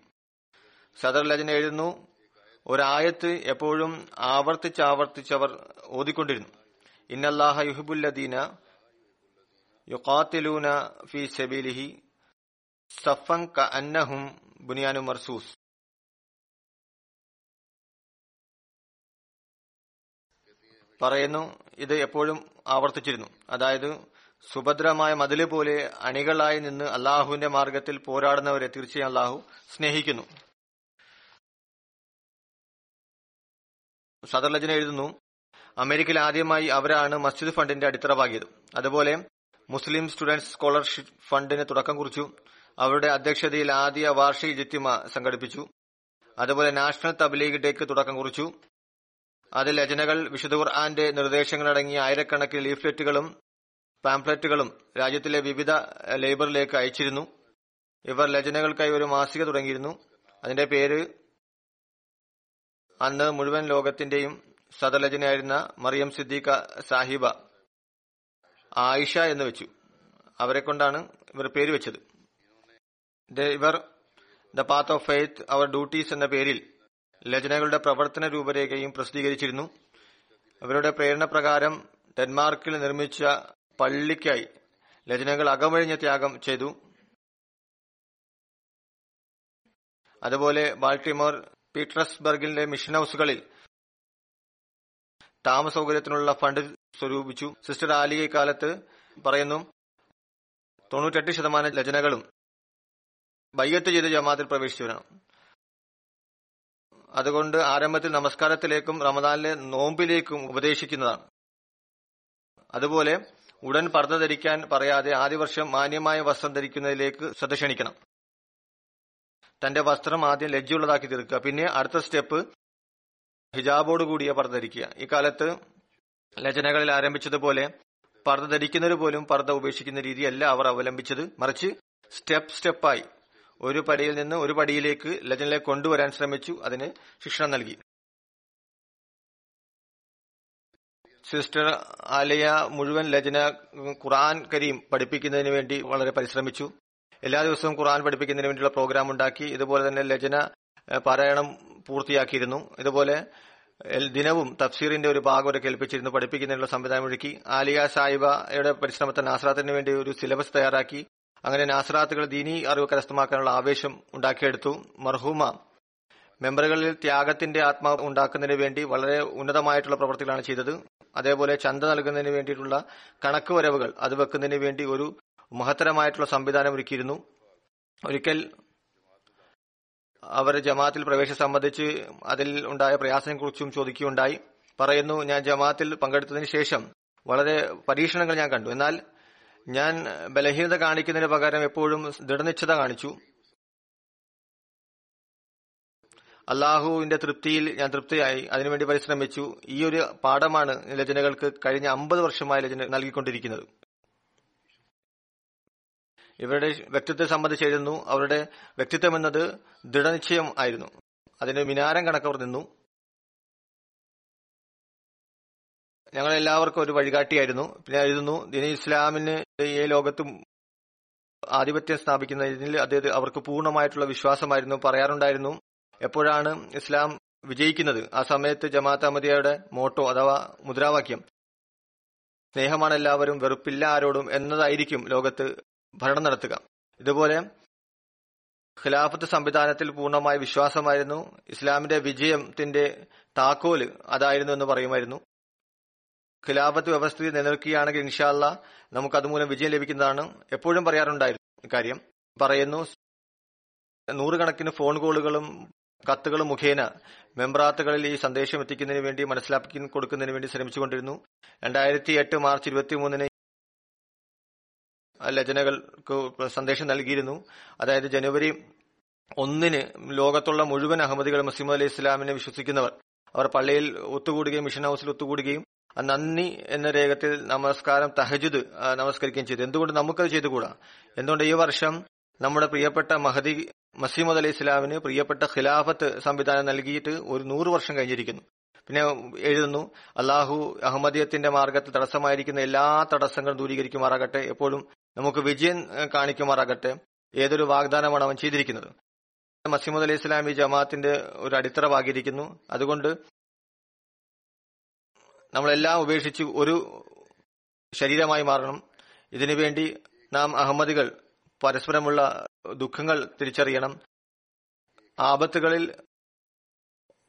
സദർ രചന എഴുതുന്നു, ഒരായത്ത് എപ്പോഴും ആവർത്തിച്ചവർ ഓതിക്കൊണ്ടിരുന്നു. ഇന്നല്ലാഹ യുഹിബുല്ലദീന യുഖാതിലൂന ഫീ സബീലിഹി സഫൻ കഅന്നഹും ബുനിയാനു മർസൂസ്. പറയുന്നു, ഇത് എപ്പോഴും ആവർത്തിച്ചിരുന്നു. അതായത് സുഭദ്രമായ മതില് പോലെ അണികളായി നിന്ന് അള്ളാഹുവിന്റെ മാർഗത്തിൽ പോരാടുന്നവരെ തീർച്ചയായും അള്ളാഹു സ്നേഹിക്കുന്നു. സദർ ലജന എഴുതുന്നു, അമേരിക്കയിൽ ആദ്യമായി അവരാണ് മസ്ജിദ് ഫണ്ടിന്റെ അടിത്തറവാക്കിയത്. അതുപോലെ മുസ്ലിം സ്റ്റുഡന്റ്സ് സ്കോളർഷിപ്പ് ഫണ്ടിന് തുടക്കം കുറിച്ചു. അവരുടെ അധ്യക്ഷതയിൽ ആദ്യ വാർഷിക ഇജ്തിമാ സംഘടിപ്പിച്ചു. അതുപോലെ നാഷണൽ തബ്ലീഗ് ഡേക്ക് തുടക്കം കുറിച്ചു. അതിൽ രചനകൾ, വിശുദ്ധ ഖുർആന്റെ നിർദ്ദേശങ്ങളടങ്ങിയ ആയിരക്കണക്കിന് ലീഫ്ലെറ്റുകളും പാംപ്ലെറ്റുകളും രാജ്യത്തിലെ വിവിധ ലൈബ്രറിയിലേക്ക് അയച്ചിരുന്നു. ഇവർ രചനകൾക്കായി ഒരു മാസിക തുടങ്ങിയിരുന്നു. അതിന്റെ പേര് അന്ന് മുഴുവൻ ലോകത്തിന്റെയും സദലജനായിരുന്ന മറിയം സിദ്ദീഖ സാഹിബ ആയിഷ എന്ന് വെച്ചു. അവരെ കൊണ്ടാണ് ഇവർ പേര് വെച്ചത്. ഇവർ the path of faith our duties എന്ന പേരിൽ ലജനകളുടെ പ്രവർത്തന രൂപരേഖയും പ്രസിദ്ധീകരിച്ചിരുന്നു. അവരുടെ പ്രേരണ പ്രകാരം ഡെൻമാർക്കിൽ നിർമ്മിച്ച പള്ളിക്കായി ലജനകൾ അകമഴിഞ്ഞ ത്യാഗം ചെയ്തു. അതുപോലെ ബാൾട്ടിമോർ, പീറ്റേഴ്സ്ബർഗിലെ മിഷൻ ഹൌസുകളിൽ താമസസൗകര്യത്തിനുള്ള ഫണ്ട് സ്വരൂപിച്ചു. സിസ്റ്റർ ആലിയ ഇക്കാലത്ത് പറയുന്നു, 98% ലജനകളും ബയ്യത്ത് ചെയ്ത് ജമാഅത്തിൽ പ്രവേശിച്ചവരാണ്. അതുകൊണ്ട് ആരംഭത്തിൽ നമസ്കാരത്തിലേക്കും റമദാനിലെ നോമ്പിലേക്കും ഉപദേശിക്കുന്നതാണ്. അതുപോലെ ഉടൻ പർദ്ദ ധരിക്കാൻ പറയാതെ ആദ്യ വർഷം മാന്യമായ വസ്ത്രം ധരിക്കുന്നതിലേക്ക് ശ്രദ്ധ ക്ഷണിക്കണം. തന്റെ വസ്ത്രം ആദ്യം ലജ്ജയുള്ളതാക്കി തീർക്കുക, പിന്നെ അടുത്ത സ്റ്റെപ്പ് ഹിജാബോടുകൂടിയ പർദ്ദ ധരിക്കുക. ഇക്കാലത്ത് ലജനകളിൽ ആരംഭിച്ചതുപോലെ പർദ്ദ ധരിക്കുന്നവർ പോലും പർദ്ദ ഉപേക്ഷിക്കുന്ന രീതിയല്ല അവർ അവലംബിച്ചത്. മറിച്ച് സ്റ്റെപ്പായി ഒരു പടിയിൽ നിന്ന് ഒരു പടിയിലേക്ക് ലജനകളെ കൊണ്ടുവരാൻ ശ്രമിച്ചു. അതിന് ശിക്ഷണം നൽകി. സിസ്റ്റർ ആലിയ മുഴുവൻ ലജന ഖുർആൻ കരീം പഠിപ്പിക്കുന്നതിന് വേണ്ടി വളരെ പരിശ്രമിച്ചു. എല്ലാ ദിവസവും ഖുർആൻ പഠിപ്പിക്കുന്നതിന് വേണ്ടിയുള്ള പ്രോഗ്രാം ഉണ്ടാക്കി. ഇതുപോലെ തന്നെ ലജന പാരായണം പൂർത്തിയാക്കിയിരുന്നു. ഇതുപോലെ ദിനവും തഫ്സീറിന്റെ ഒരു ഭാഗം വരെ കേൾപ്പിച്ചിരുന്നു. പഠിപ്പിക്കുന്നതിനുള്ള സംവിധാനം ഒരുക്കി. ആലിയ സാഹിബയുടെ പരിശ്രമത്തെ നാസ്രാത്തിന് വേണ്ടി ഒരു സിലബസ് തയ്യാറാക്കി. അങ്ങനെ നാസ്രാത്തുകൾ ദീനി അറിവ് കരസ്ഥമാക്കാനുള്ള ആവേശം ഉണ്ടാക്കിയെടുത്തു. മർഹൂമ മെമ്പറുകളിൽ ത്യാഗത്തിന്റെ ആത്മാവ് ഉണ്ടാക്കുന്നതിന് വേണ്ടി വളരെ ഉന്നതമായിട്ടുള്ള പ്രവർത്തികളാണ് ചെയ്തത്. അതേപോലെ ചന്ത നൽകുന്നതിന് വേണ്ടിയിട്ടുള്ള കണക്ക് വരവുകൾ അത് വെക്കുന്നതിന് വേണ്ടി ഒരു മഹത്തരമായിട്ടുള്ള സംവിധാനം ഒരുക്കിയിരുന്നു. ഒരിക്കൽ അവർ ജമാഅത്തിൽ പ്രവേശം സംബന്ധിച്ച് അതിൽ ഉണ്ടായ പ്രയാസത്തെക്കുറിച്ചും ചോദിക്കുകയുണ്ടായി. പറയുന്നു, ഞാൻ ജമാഅത്തിൽ പങ്കെടുത്തതിന് ശേഷം വളരെ പരീക്ഷണങ്ങൾ ഞാൻ കണ്ടു. എന്നാൽ ഞാൻ ബലഹീനത കാണിക്കുന്നതിന് പകരം എപ്പോഴും ദൃഢനിശ്ചത കാണിച്ചു. അള്ളാഹുവിന്റെ തൃപ്തിയിൽ ഞാൻ തൃപ്തിയായി, അതിനുവേണ്ടി പരിശ്രമിച്ചു. ഈ ഒരു പാഠമാണ് ലജനകൾക്ക് കഴിഞ്ഞ 50 വർഷമായി ലജന നൽകിക്കൊണ്ടിരിക്കുന്നത്. ഇവരുടെ വ്യക്തിത്വത്തെ സംബന്ധിച്ച് എഴുതുന്നു, അവരുടെ വ്യക്തിത്വം എന്നത് ദൃഢനിശ്ചയം ആയിരുന്നു. അതിന് മിനാരം കണക്കവർ നിന്നു. ഞങ്ങളെല്ലാവർക്കും ഒരു വഴികാട്ടിയായിരുന്നു. പിന്നെ എഴുതുന്നു, ദീനുൽ ഇസ്ലാമിന് ഈ ലോകത്തും ആധിപത്യം സ്ഥാപിക്കുന്നതിൽ അതായത് അവർക്ക് പൂർണ്ണമായിട്ടുള്ള വിശ്വാസമായിരുന്നു. പറയാറുണ്ടായിരുന്നു, എപ്പോഴാണ് ഇസ്ലാം വിജയിക്കുന്നത് ആ സമയത്ത് ജമാഅത്ത് അഹ്മദിയ്യയുടെ മോട്ടോ അഥവാ മുദ്രാവാക്യം സ്നേഹമാണ് എല്ലാവരും വെറുപ്പില്ല ആരോടും എന്നതായിരിക്കും ലോകത്ത് ഭരണം നടത്തുക. ഇതുപോലെ ഖിലാഫത്ത് സംവിധാനത്തിൽ പൂർണ്ണമായ വിശ്വാസമായിരുന്നു. ഇസ്ലാമിന്റെ വിജയത്തിന്റെ താക്കോല് അതായിരുന്നു എന്ന് പറയുമായിരുന്നു. ഖിലാഫത്ത് വ്യവസ്ഥിതി നിലനിൽക്കുകയാണെങ്കിൽ ഇൻഷാല്ലാ നമുക്ക് അതുമൂലം വിജയം ലഭിക്കുന്നതാണ് എപ്പോഴും പറയാറുണ്ടായിരുന്നു. ഇക്കാര്യം പറയുന്നു, 100 കണക്കിന് ഫോൺ കോളുകളും കത്തുകളും മുഖേന മെമ്പറാത്തുകളിൽ ഈ സന്ദേശം എത്തിക്കുന്നതിന് വേണ്ടി മനസ്സിലാക്കി കൊടുക്കുന്നതിന് വേണ്ടി ശ്രമിച്ചുകൊണ്ടിരുന്നു. 2008 മാർച്ച് 23 ലജനകൾക്ക് സന്ദേശം നൽകിയിരുന്നു. അതായത് ജനുവരി 1 ലോകത്തുള്ള മുഴുവൻ അഹമ്മദികൾ മുസ്ലിം അലി ഇസ്ലാമിനെ വിശ്വസിക്കുന്നവർ അവർ പള്ളിയിൽ ഒത്തുകൂടുകയും മിഷൻ ഹൌസിൽ ഒത്തുകൂടുകയും നന്ദി എന്ന രേഖത്തിൽ നമസ്കാരം തഹജുദ് നമസ്കരിക്കുകയും ചെയ്തു. എന്തുകൊണ്ട് നമുക്കത് ചെയ്തുകൂടാ? എന്തുകൊണ്ട് ഈ വർഷം നമ്മുടെ പ്രിയപ്പെട്ട മഹദി മസീമദ് അലി ഇസ്ലാമിന് പ്രിയപ്പെട്ട ഖിലാഫത്ത് സംവിധാനം നൽകിയിട്ട് ഒരു 100 വർഷം കഴിഞ്ഞിരിക്കുന്നു? പിന്നെ എഴുതുന്നു, അള്ളാഹു അഹമ്മദിയത്തിന്റെ മാർഗത്തിൽ തടസ്സമായിരിക്കുന്ന എല്ലാ തടസ്സങ്ങളും ദൂരീകരിക്കുമാറാകട്ടെ, എപ്പോഴും നമുക്ക് വിജയം കാണിക്കുമാറാകട്ടെ. ഏതൊരു വാഗ്ദാനമാണ് അവൻ ചെയ്തിരിക്കുന്നത്. മസീമദ് അലി ഇസ്ലാം ഈ ജമാഅത്തിന്റെ ഒരു അടിത്തറവാകിയിരിക്കുന്നു. അതുകൊണ്ട് നമ്മളെല്ലാം ഉപേക്ഷിച്ച് ഒരു ശരീരമായി മാറണം. ഇതിനുവേണ്ടി നാം അഹമ്മദികൾ പരസ്പരമുള്ള ദുഃഖങ്ങൾ തിരിച്ചറിയണം. ആപത്തുകളിൽ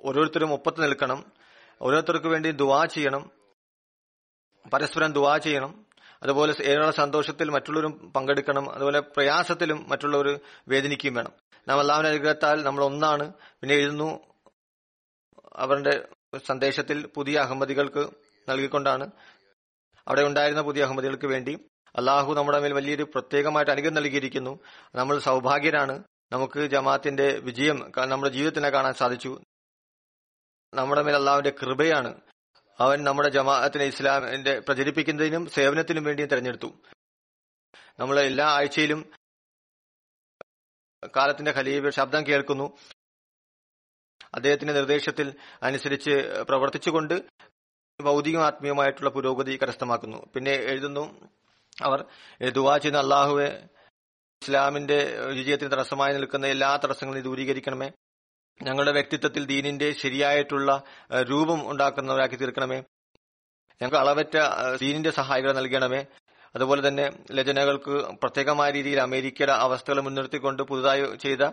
ഓരോരുത്തരും ഒപ്പത്ത് നിൽക്കണം. ഓരോരുത്തർക്ക് വേണ്ടി ദുആ ചെയ്യണം, പരസ്പരം ദുആ ചെയ്യണം. അതുപോലെ ഏറെ സന്തോഷത്തിൽ മറ്റുള്ളവരും പങ്കെടുക്കണം. അതുപോലെ പ്രയാസത്തിലും മറ്റുള്ളവർ വേദനിക്കുകയും വേണം. നാം അല്ലാഹുവിന്റെ അനുഗ്രഹത്താൽ നമ്മൾ ഒന്നാണ്. പിന്നെ എഴുതുന്നു, അവരുടെ സന്ദേശത്തിൽ പുതിയ അഹമ്മദികൾക്ക് നൽകിക്കൊണ്ടാണ് അവിടെ ഉണ്ടായിരുന്ന പുതിയ അഹമ്മദികൾക്ക് വേണ്ടി അള്ളാഹു നമ്മുടെ മേൽ വലിയൊരു പ്രത്യേകമായിട്ട് അനുഗ്രഹം നൽകിയിരിക്കുന്നു. നമ്മൾ സൗഭാഗ്യരാണ്. നമുക്ക് ജമാഅത്തിന്റെ വിജയം നമ്മുടെ ജീവിതത്തിനെ കാണാൻ സാധിച്ചു. നമ്മുടെ മേൽ അള്ളാഹുവിന്റെ കൃപയാണ്. അവൻ നമ്മുടെ ജമാഅത്തിനെ ഇസ്ലാമിന്റെ പ്രചരിപ്പിക്കുന്നതിനും സേവനത്തിനും വേണ്ടിയും തെരഞ്ഞെടുത്തു. നമ്മൾ എല്ലാ ആഴ്ചയിലും കാലത്തിന്റെ ഖലീഫ ശബ്ദം കേൾക്കുന്നു. അദ്ദേഹത്തിന്റെ നിർദ്ദേശത്തിൽ അനുസരിച്ച് പ്രവർത്തിച്ചുകൊണ്ട് ഭൗതികവും ആത്മീയമായിട്ടുള്ള പുരോഗതി കരസ്ഥമാക്കുന്നു. പിന്നെ എഴുതുന്നു അവർ, ദുആ ചെയ്യുന്ന അല്ലാഹുവെ, ഇസ്ലാമിന്റെ വിജയത്തിന് തടസ്സമായി നിൽക്കുന്ന എല്ലാ തടസ്സങ്ങളും ദൂരീകരിക്കണമേ, ഞങ്ങളുടെ വ്യക്തിത്വത്തിൽ ദീനിന്റെ ശരിയായിട്ടുള്ള രൂപം ഉണ്ടാക്കുന്നവരാക്കി തീർക്കണമേ, ഞങ്ങൾക്ക് അളവറ്റ ദീനിന്റെ സഹായികളെ നൽകണമേ. അതുപോലെ തന്നെ ലജനകൾക്ക് പ്രത്യേകമായ രീതിയിൽ അമേരിക്കയുടെ അവസ്ഥകൾ മുൻനിർത്തിക്കൊണ്ട് പുതുതായി ചെയ്ത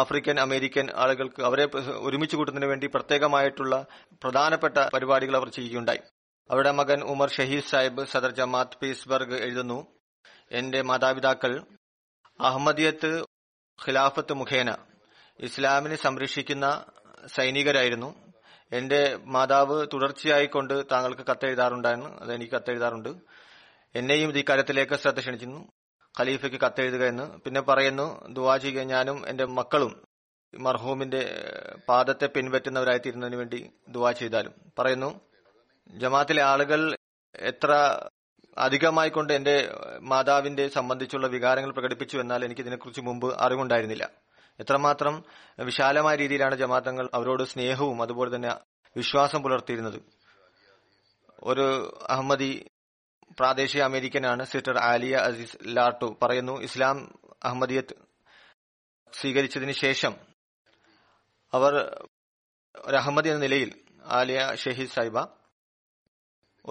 ആഫ്രിക്കൻ അമേരിക്കൻ ആളുകൾക്ക് അവരെ ഒരുമിച്ച് കൂട്ടുന്നതിന് വേണ്ടി പ്രത്യേകമായിട്ടുള്ള പ്രധാനപ്പെട്ട പരിപാടികൾ അവർ ചെയ്യുകയുണ്ടായി. അവരുടെ മകൻ ഉമർ ഷഹീദ് സാഹിബ് സദർ ജമാഅത്ത് പീസ്ബർഗ് എഴുതുന്നു, എന്റെ മാതാപിതാക്കൾ അഹമ്മദിയത്ത് ഖിലാഫത്ത് മുഖേന ഇസ്ലാമിനെ സംരക്ഷിക്കുന്ന സൈനികരായിരുന്നു. എന്റെ മാതാവ് തുടർച്ചയായിക്കൊണ്ട് താങ്കൾക്ക് കത്തെഴുതാറുണ്ടായിരുന്നു, അതെനിക്ക് കത്തെഴുതാറുണ്ട്. എന്നെയും ഈ കാര്യത്തിലേക്ക് ശ്രദ്ധ ക്ഷണിച്ചിരുന്നു, ഖലീഫയ്ക്ക് കത്തെഴുതുക എന്ന്. പിന്നെ പറയുന്നു, ദുആ ചെയ്യുക, ഞാനും എന്റെ മക്കളും മർഹൂമിന്റെ പാദത്തെ പിൻപറ്റുന്നവരായിത്തീരുന്നതിന് വേണ്ടി ദുആ ചെയ്താലും. പറയുന്നു, ജമാഅത്തിലെ ആളുകൾ എത്ര അധികമായിക്കൊണ്ട് എന്റെ മാതാവിന്റെ സംബന്ധിച്ചുള്ള വികാരങ്ങൾ പ്രകടിപ്പിച്ചു, എന്നാൽ എനിക്കിതിനെക്കുറിച്ച് മുമ്പ് അറിവുണ്ടായിരുന്നില്ല. എത്രമാത്രം വിശാലമായ രീതിയിലാണ് ജമാഅത്തുകൾ അവരോട് സ്നേഹവും അതുപോലെ തന്നെ വിശ്വാസം പുലർത്തിയിരുന്നത്. ഒരു അഹമ്മദി പ്രാദേശിക അമേരിക്കനാണ് സിസ്റ്റർ ആലിയ അസീസ് ലാട്ടു. പറയുന്നു, ഇസ്ലാം അഹമ്മദിയത്ത് സ്വീകരിച്ചതിന് ശേഷം അവർ ഒരു അഹമ്മദി എന്ന നിലയിൽ, ആലിയ ഷഹീദ് സാഹിബ,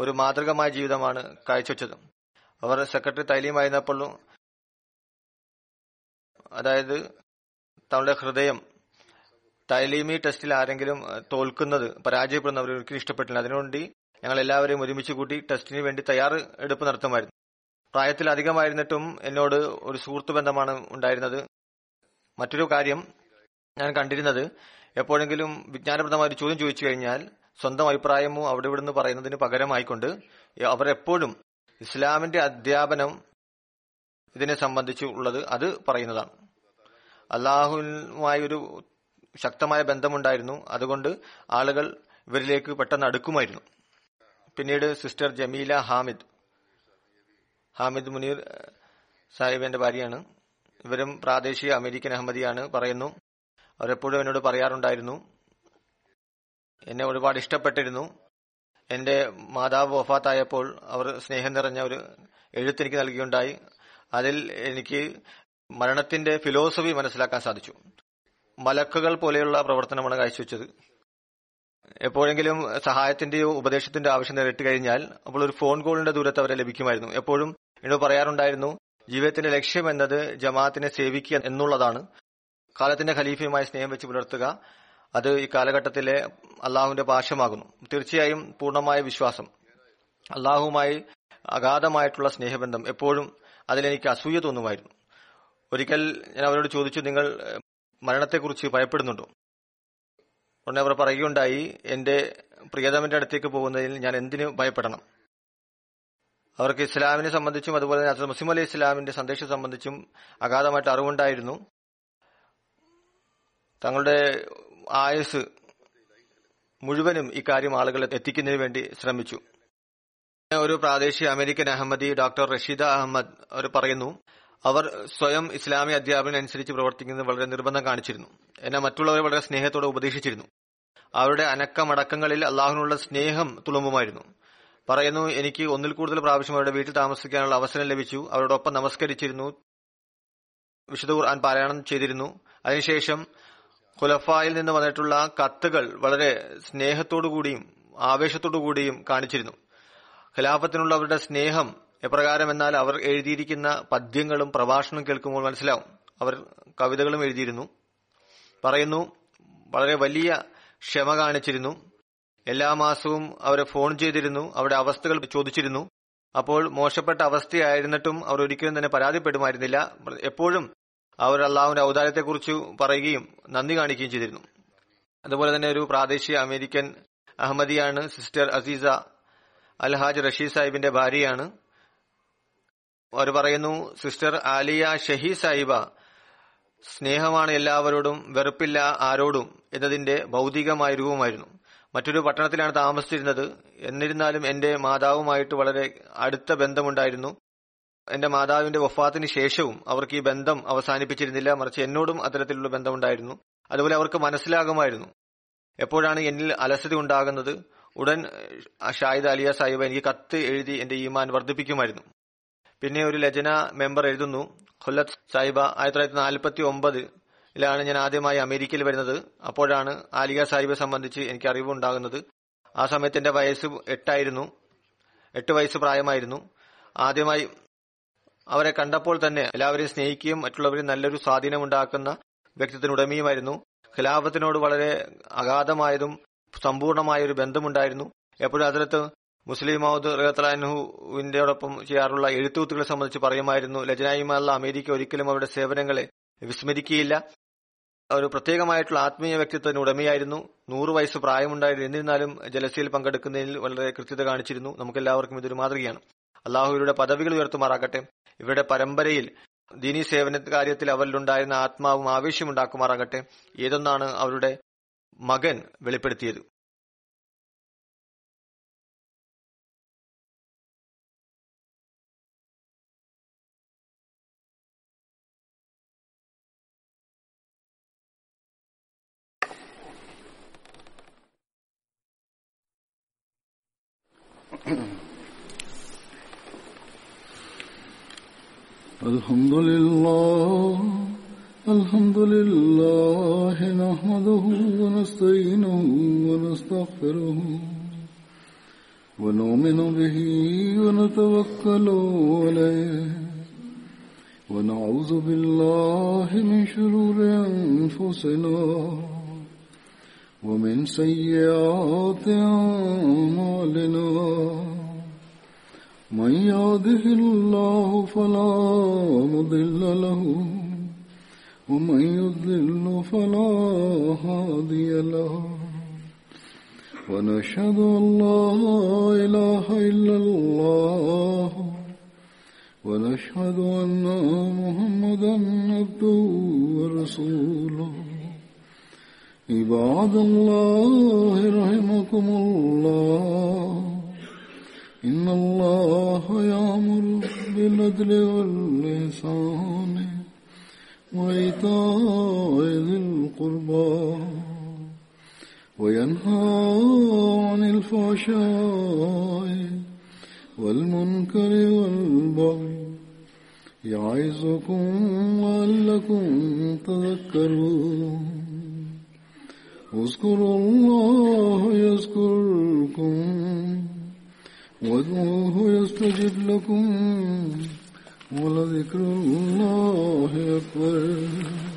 ഒരു മാതൃകമായ ജീവിതമാണ് കാഴ്ചവെച്ചത്. അവർ സെക്രട്ടറി തൈലീമായിരുന്നപ്പോഴും അതായത് തങ്ങളുടെ ഹൃദയം തൈലീമി ടെസ്റ്റിൽ ആരെങ്കിലും തോൽക്കുന്നത് പരാജയപ്പെടുന്നവർ ഒരിക്കലും ഇഷ്ടപ്പെട്ടില്ല. അതിനുവേണ്ടി ഞങ്ങൾ എല്ലാവരെയും ഒരുമിച്ച് കൂട്ടി ടെസ്റ്റിന് വേണ്ടി തയ്യാറെടുപ്പ് നടത്തുമായിരുന്നു. പ്രായത്തിൽ അധികമായിരുന്നിട്ടും എന്നോട് ഒരു സുഹൃത്ത് ബന്ധമാണ് ഉണ്ടായിരുന്നത്. മറ്റൊരു കാര്യം ഞാൻ കണ്ടിരുന്നത്, എപ്പോഴെങ്കിലും വിജ്ഞാനപ്രദമായ ഒരു ചോദ്യം ചോദിച്ചു കഴിഞ്ഞാൽ സ്വന്തം അഭിപ്രായമോ അവിടെ ഇവിടുന്ന് പറയുന്നതിന് പകരമായിക്കൊണ്ട് അവരെപ്പോഴും ഇസ്ലാമിന്റെ അധ്യാപനം ഇതിനെ സംബന്ധിച്ച് ഉള്ളത് അത് പറയുന്നതാണ്. അല്ലാഹുവുമായി ഒരു ശക്തമായ ബന്ധമുണ്ടായിരുന്നു, അതുകൊണ്ട് ആളുകൾ ഇവരിലേക്ക് പെട്ടെന്ന് അടുക്കുമായിരുന്നു. പിന്നീട് സിസ്റ്റർ ജമീല ഹാമിദ് മുനീർ സാഹിബിന്റെ ഭാര്യയാണ്, ഇവരും പ്രാദേശിക അമേരിക്കൻ അഹമ്മദിയാണ്. പറയുന്നു, അവരെപ്പോഴും എന്നോട് പറയാറുണ്ടായിരുന്നു, എന്നെ ഒരുപാട് ഇഷ്ടപ്പെട്ടിരുന്നു. എന്റെ മാതാവ് വഫാത്തായപ്പോൾ അവർ സ്നേഹം നിറഞ്ഞ ഒരു എഴുത്ത് എനിക്ക് നൽകിയുണ്ടായി. അതിൽ എനിക്ക് മരണത്തിന്റെ ഫിലോസഫി മനസ്സിലാക്കാൻ സാധിച്ചു. മലക്കുകൾ പോലെയുള്ള പ്രവർത്തനമാണ് കാഴ്ചവെച്ചത്. എപ്പോഴെങ്കിലും സഹായത്തിന്റെയോ ഉപദേശത്തിന്റെയോ ആവശ്യം നേരിട്ട് കഴിഞ്ഞാൽ അപ്പോൾ ഒരു ഫോൺ കോളിന്റെ ദൂരത്ത് അവരെ ലഭിക്കുമായിരുന്നു. എപ്പോഴും എന്നോട് പറയാറുണ്ടായിരുന്നു, ജീവിതത്തിന്റെ ലക്ഷ്യം എന്നത് ജമാഅത്തിനെ സേവിക്കുക എന്നുള്ളതാണ്. കാലത്തിന്റെ ഖലീഫയുമായി സ്നേഹം വെച്ച് പുലർത്തുക, അത് ഈ കാലഘട്ടത്തിലെ അള്ളാഹുവിന്റെ ഭാഷമാകുന്നു. തീർച്ചയായും പൂർണ്ണമായ വിശ്വാസം, അള്ളാഹുവുമായി അഗാധമായിട്ടുള്ള സ്നേഹബന്ധം, എപ്പോഴും അതിലെനിക്ക് അസൂയ തോന്നുമായിരുന്നു. ഒരിക്കൽ ഞാൻ അവരോട് ചോദിച്ചു, നിങ്ങൾ മരണത്തെക്കുറിച്ച് ഭയപ്പെടുന്നുണ്ടോ? ഉടനെ അവർ പറയുകയുണ്ടായി, എന്റെ പ്രിയതമന്റെ അടുത്തേക്ക് പോകുന്നതിൽ ഞാൻ എന്തിനു ഭയപ്പെടണം? അവർക്ക് ഇസ്ലാമിനെ സംബന്ധിച്ചും അതുപോലെ തന്നെ ഹസ്രത്ത് മസീഹ് അലൈഹി ഇസ്ലാമിന്റെ സന്ദേശം സംബന്ധിച്ചും അഗാധമായിട്ട് അറിവുണ്ടായിരുന്നു. തങ്ങളുടെ ആയുസ് മുഴുവനും ഇക്കാര്യം ആളുകളെ എത്തിക്കുന്നതിന് വേണ്ടി ശ്രമിച്ചു. ഒരു പ്രാദേശിക American Ahmadi doctor Rashida Ahmad അവർ പറയുന്നു, അവർ സ്വയം ഇസ്ലാമിക അധ്യാപനം അനുസരിച്ച് പ്രവർത്തിക്കുന്നത് വളരെ നിർബന്ധം കാണിച്ചിരുന്നു. എന്നാൽ മറ്റുള്ളവരെ വളരെ സ്നേഹത്തോടെ ഉപദേശിച്ചിരുന്നു. അവരുടെ അനക്കമടക്കങ്ങളിൽ അള്ളാഹുവിനുള്ള സ്നേഹം തുളുമ്പുമായിരുന്നു. പറയുന്നു, എനിക്ക് ഒന്നിൽ കൂടുതൽ പ്രാവശ്യം അവരുടെ വീട്ടിൽ താമസിക്കാനുള്ള അവസരം ലഭിച്ചു. അവരോടൊപ്പം നമസ്കരിച്ചിരുന്നു, വിശുദ്ധ ഖുർആൻ പാരായണം ചെയ്തിരുന്നു. അതിനുശേഷം ഖുലഫായിൽ നിന്ന് വന്നിട്ടുള്ള കത്തുകൾ വളരെ സ്നേഹത്തോടുകൂടിയും ആവേശത്തോടുകൂടിയും കാണിച്ചിരുന്നു. ഖിലാഫത്തിനുള്ള അവരുടെ സ്നേഹം എപ്രകാരം എന്നാൽ അവർ എഴുതിയിരിക്കുന്ന പദ്യങ്ങളും പ്രഭാഷണവും കേൾക്കുമ്പോൾ മനസ്സിലാവും. അവർ കവിതകളും എഴുതിയിരുന്നു. പറയുന്നു, വളരെ വലിയ ക്ഷമ കാണിച്ചിരുന്നു. എല്ലാ മാസവും അവരെ ഫോൺ ചെയ്തിരുന്നു, അവരുടെ അവസ്ഥകൾ ചോദിച്ചിരുന്നു. അപ്പോൾ മോശപ്പെട്ട അവസ്ഥയായിരുന്നിട്ടും അവർ ഒരിക്കലും തന്നെ പരാതിപ്പെടുമായിരുന്നില്ല. എപ്പോഴും അവർ അള്ളാഹുവിന്റെ ഔദാര്യത്തെക്കുറിച്ച് പറയുകയും നന്ദി കാണിക്കുകയും ചെയ്തിരുന്നു. അതുപോലെ തന്നെ ഒരു പ്രാദേശിക അമേരിക്കൻ അഹമ്മദിയാണ് സിസ്റ്റർ അസീസ അൽഹാജ് റഷീദ് സാഹിബിന്റെ ഭാര്യയാണ്. അവർ പറയുന്നു, സിസ്റ്റർ ആലിയ ഷഹീദ് സാഹിബ സ്നേഹമാണ് എല്ലാവരോടും, വെറുപ്പില്ല ആരോടും എന്നതിന്റെ ഭൗതികമായ രൂപമായിരുന്നു. മറ്റൊരു പട്ടണത്തിലാണ് താമസിച്ചിരുന്നത്. എന്നിരുന്നാലും എന്റെ മാതാവുമായിട്ട് വളരെ അടുത്ത ബന്ധമുണ്ടായിരുന്നു. എന്റെ മാതാവിന്റെ വഫാത്തിന് ശേഷവും അവർക്ക് ഈ ബന്ധം അവസാനിപ്പിച്ചിരുന്നില്ല, മറിച്ച് എന്നോടും അത്തരത്തിലുള്ള ബന്ധമുണ്ടായിരുന്നു. അതുപോലെ അവർക്ക് മനസ്സിലാകുമായിരുന്നു എപ്പോഴാണ് എന്നിൽ അലസത ഉണ്ടാകുന്നത്? ഉടൻ ഷാഹിദ് അലിയ സാഹിബ് എനിക്ക് കത്ത് എഴുതി എന്റെ ഈമാൻ വർദ്ധിപ്പിക്കുമായിരുന്നു. പിന്നെ ഒരു ലജന മെമ്പർ എഴുതുന്നു, ഖുല്ലത്ത് സാഹിബ, 1949 ഞാൻ ആദ്യമായി അമേരിക്കയിൽ വരുന്നത്. അപ്പോഴാണ് ആലിയ സാഹിബെ സംബന്ധിച്ച് എനിക്ക് അറിവുണ്ടാകുന്നത്. ആ സമയത്ത് എന്റെ വയസ്സ് 8 വയസ്സ് പ്രായമായിരുന്നു. ആദ്യമായി അവരെ കണ്ടപ്പോൾ തന്നെ എല്ലാവരെയും സ്നേഹിക്കുകയും മറ്റുള്ളവരിൽ നല്ലൊരു സ്വാധീനമുണ്ടാക്കുന്ന വ്യക്തിത്വത്തിന് ഉടമയുമായിരുന്നു. ഖിലാഫത്തിനോട് വളരെ അഗാധമായതും സമ്പൂർണമായൊരു ബന്ധമുണ്ടായിരുന്നു. എപ്പോഴും അതിലത്ത് മുസ്ലിം മൗദ് റഹ്തലാൻഹുവിന്റെയോടൊപ്പം ചെയ്യാറുള്ള എഴുത്തുകുത്തുകളെ സംബന്ധിച്ച് പറയുമായിരുന്നു. ലജനായിമായുള്ള അമേരിക്ക ഒരിക്കലും അവരുടെ സേവനങ്ങളെ വിസ്മരിക്കുകയില്ല. ഒരു പ്രത്യേകമായിട്ടുള്ള ആത്മീയ വ്യക്തിത്വത്തിന് ഉടമയായിരുന്നു. 100 വയസ്സ് പ്രായമുണ്ടായിരുന്നു. എന്നിരുന്നാലും ജലസയിൽ പങ്കെടുക്കുന്നതിൽ വളരെ കൃത്യത കാണിച്ചിരുന്നു. നമുക്കെല്ലാവർക്കും ഇതൊരു മാതൃകയാണ്. അള്ളാഹു ഇവരുടെ പദവികൾ ഉയർത്തുമാറാകട്ടെ. ഇവരുടെ പരമ്പരയിൽ ദീനി സേവന കാര്യത്തിൽ അവരിലുണ്ടായിരുന്ന ആത്മാവും ആവേശമുണ്ടാക്കുമാറാകട്ടെ. ഏതൊന്നാണ് അവരുടെ മകൻ വെളിപ്പെടുത്തിയത്. الحمد لله نحمده ونستعينه ونستغفره ونؤمن به ونتوكل عليه ونعوذ بالله من شرور أنفسنا ومن سيئات أعمالنا من يهده الله فلا مضل له ومن يضلل فلا هادي له ونشهد أن لا إله إلا الله ونشهد أن محمدا عبده ورسوله عباد الله رحمكم الله إن الله يأمر بالعدل والإحسان وإيتاء ذي القربى وينهى عن الفحشاء والمنكر والبغي يعظكم لعلكم تذكرون اذكروا الله يذكركم وادعوه يستجب لكم ولذكر الله أكبر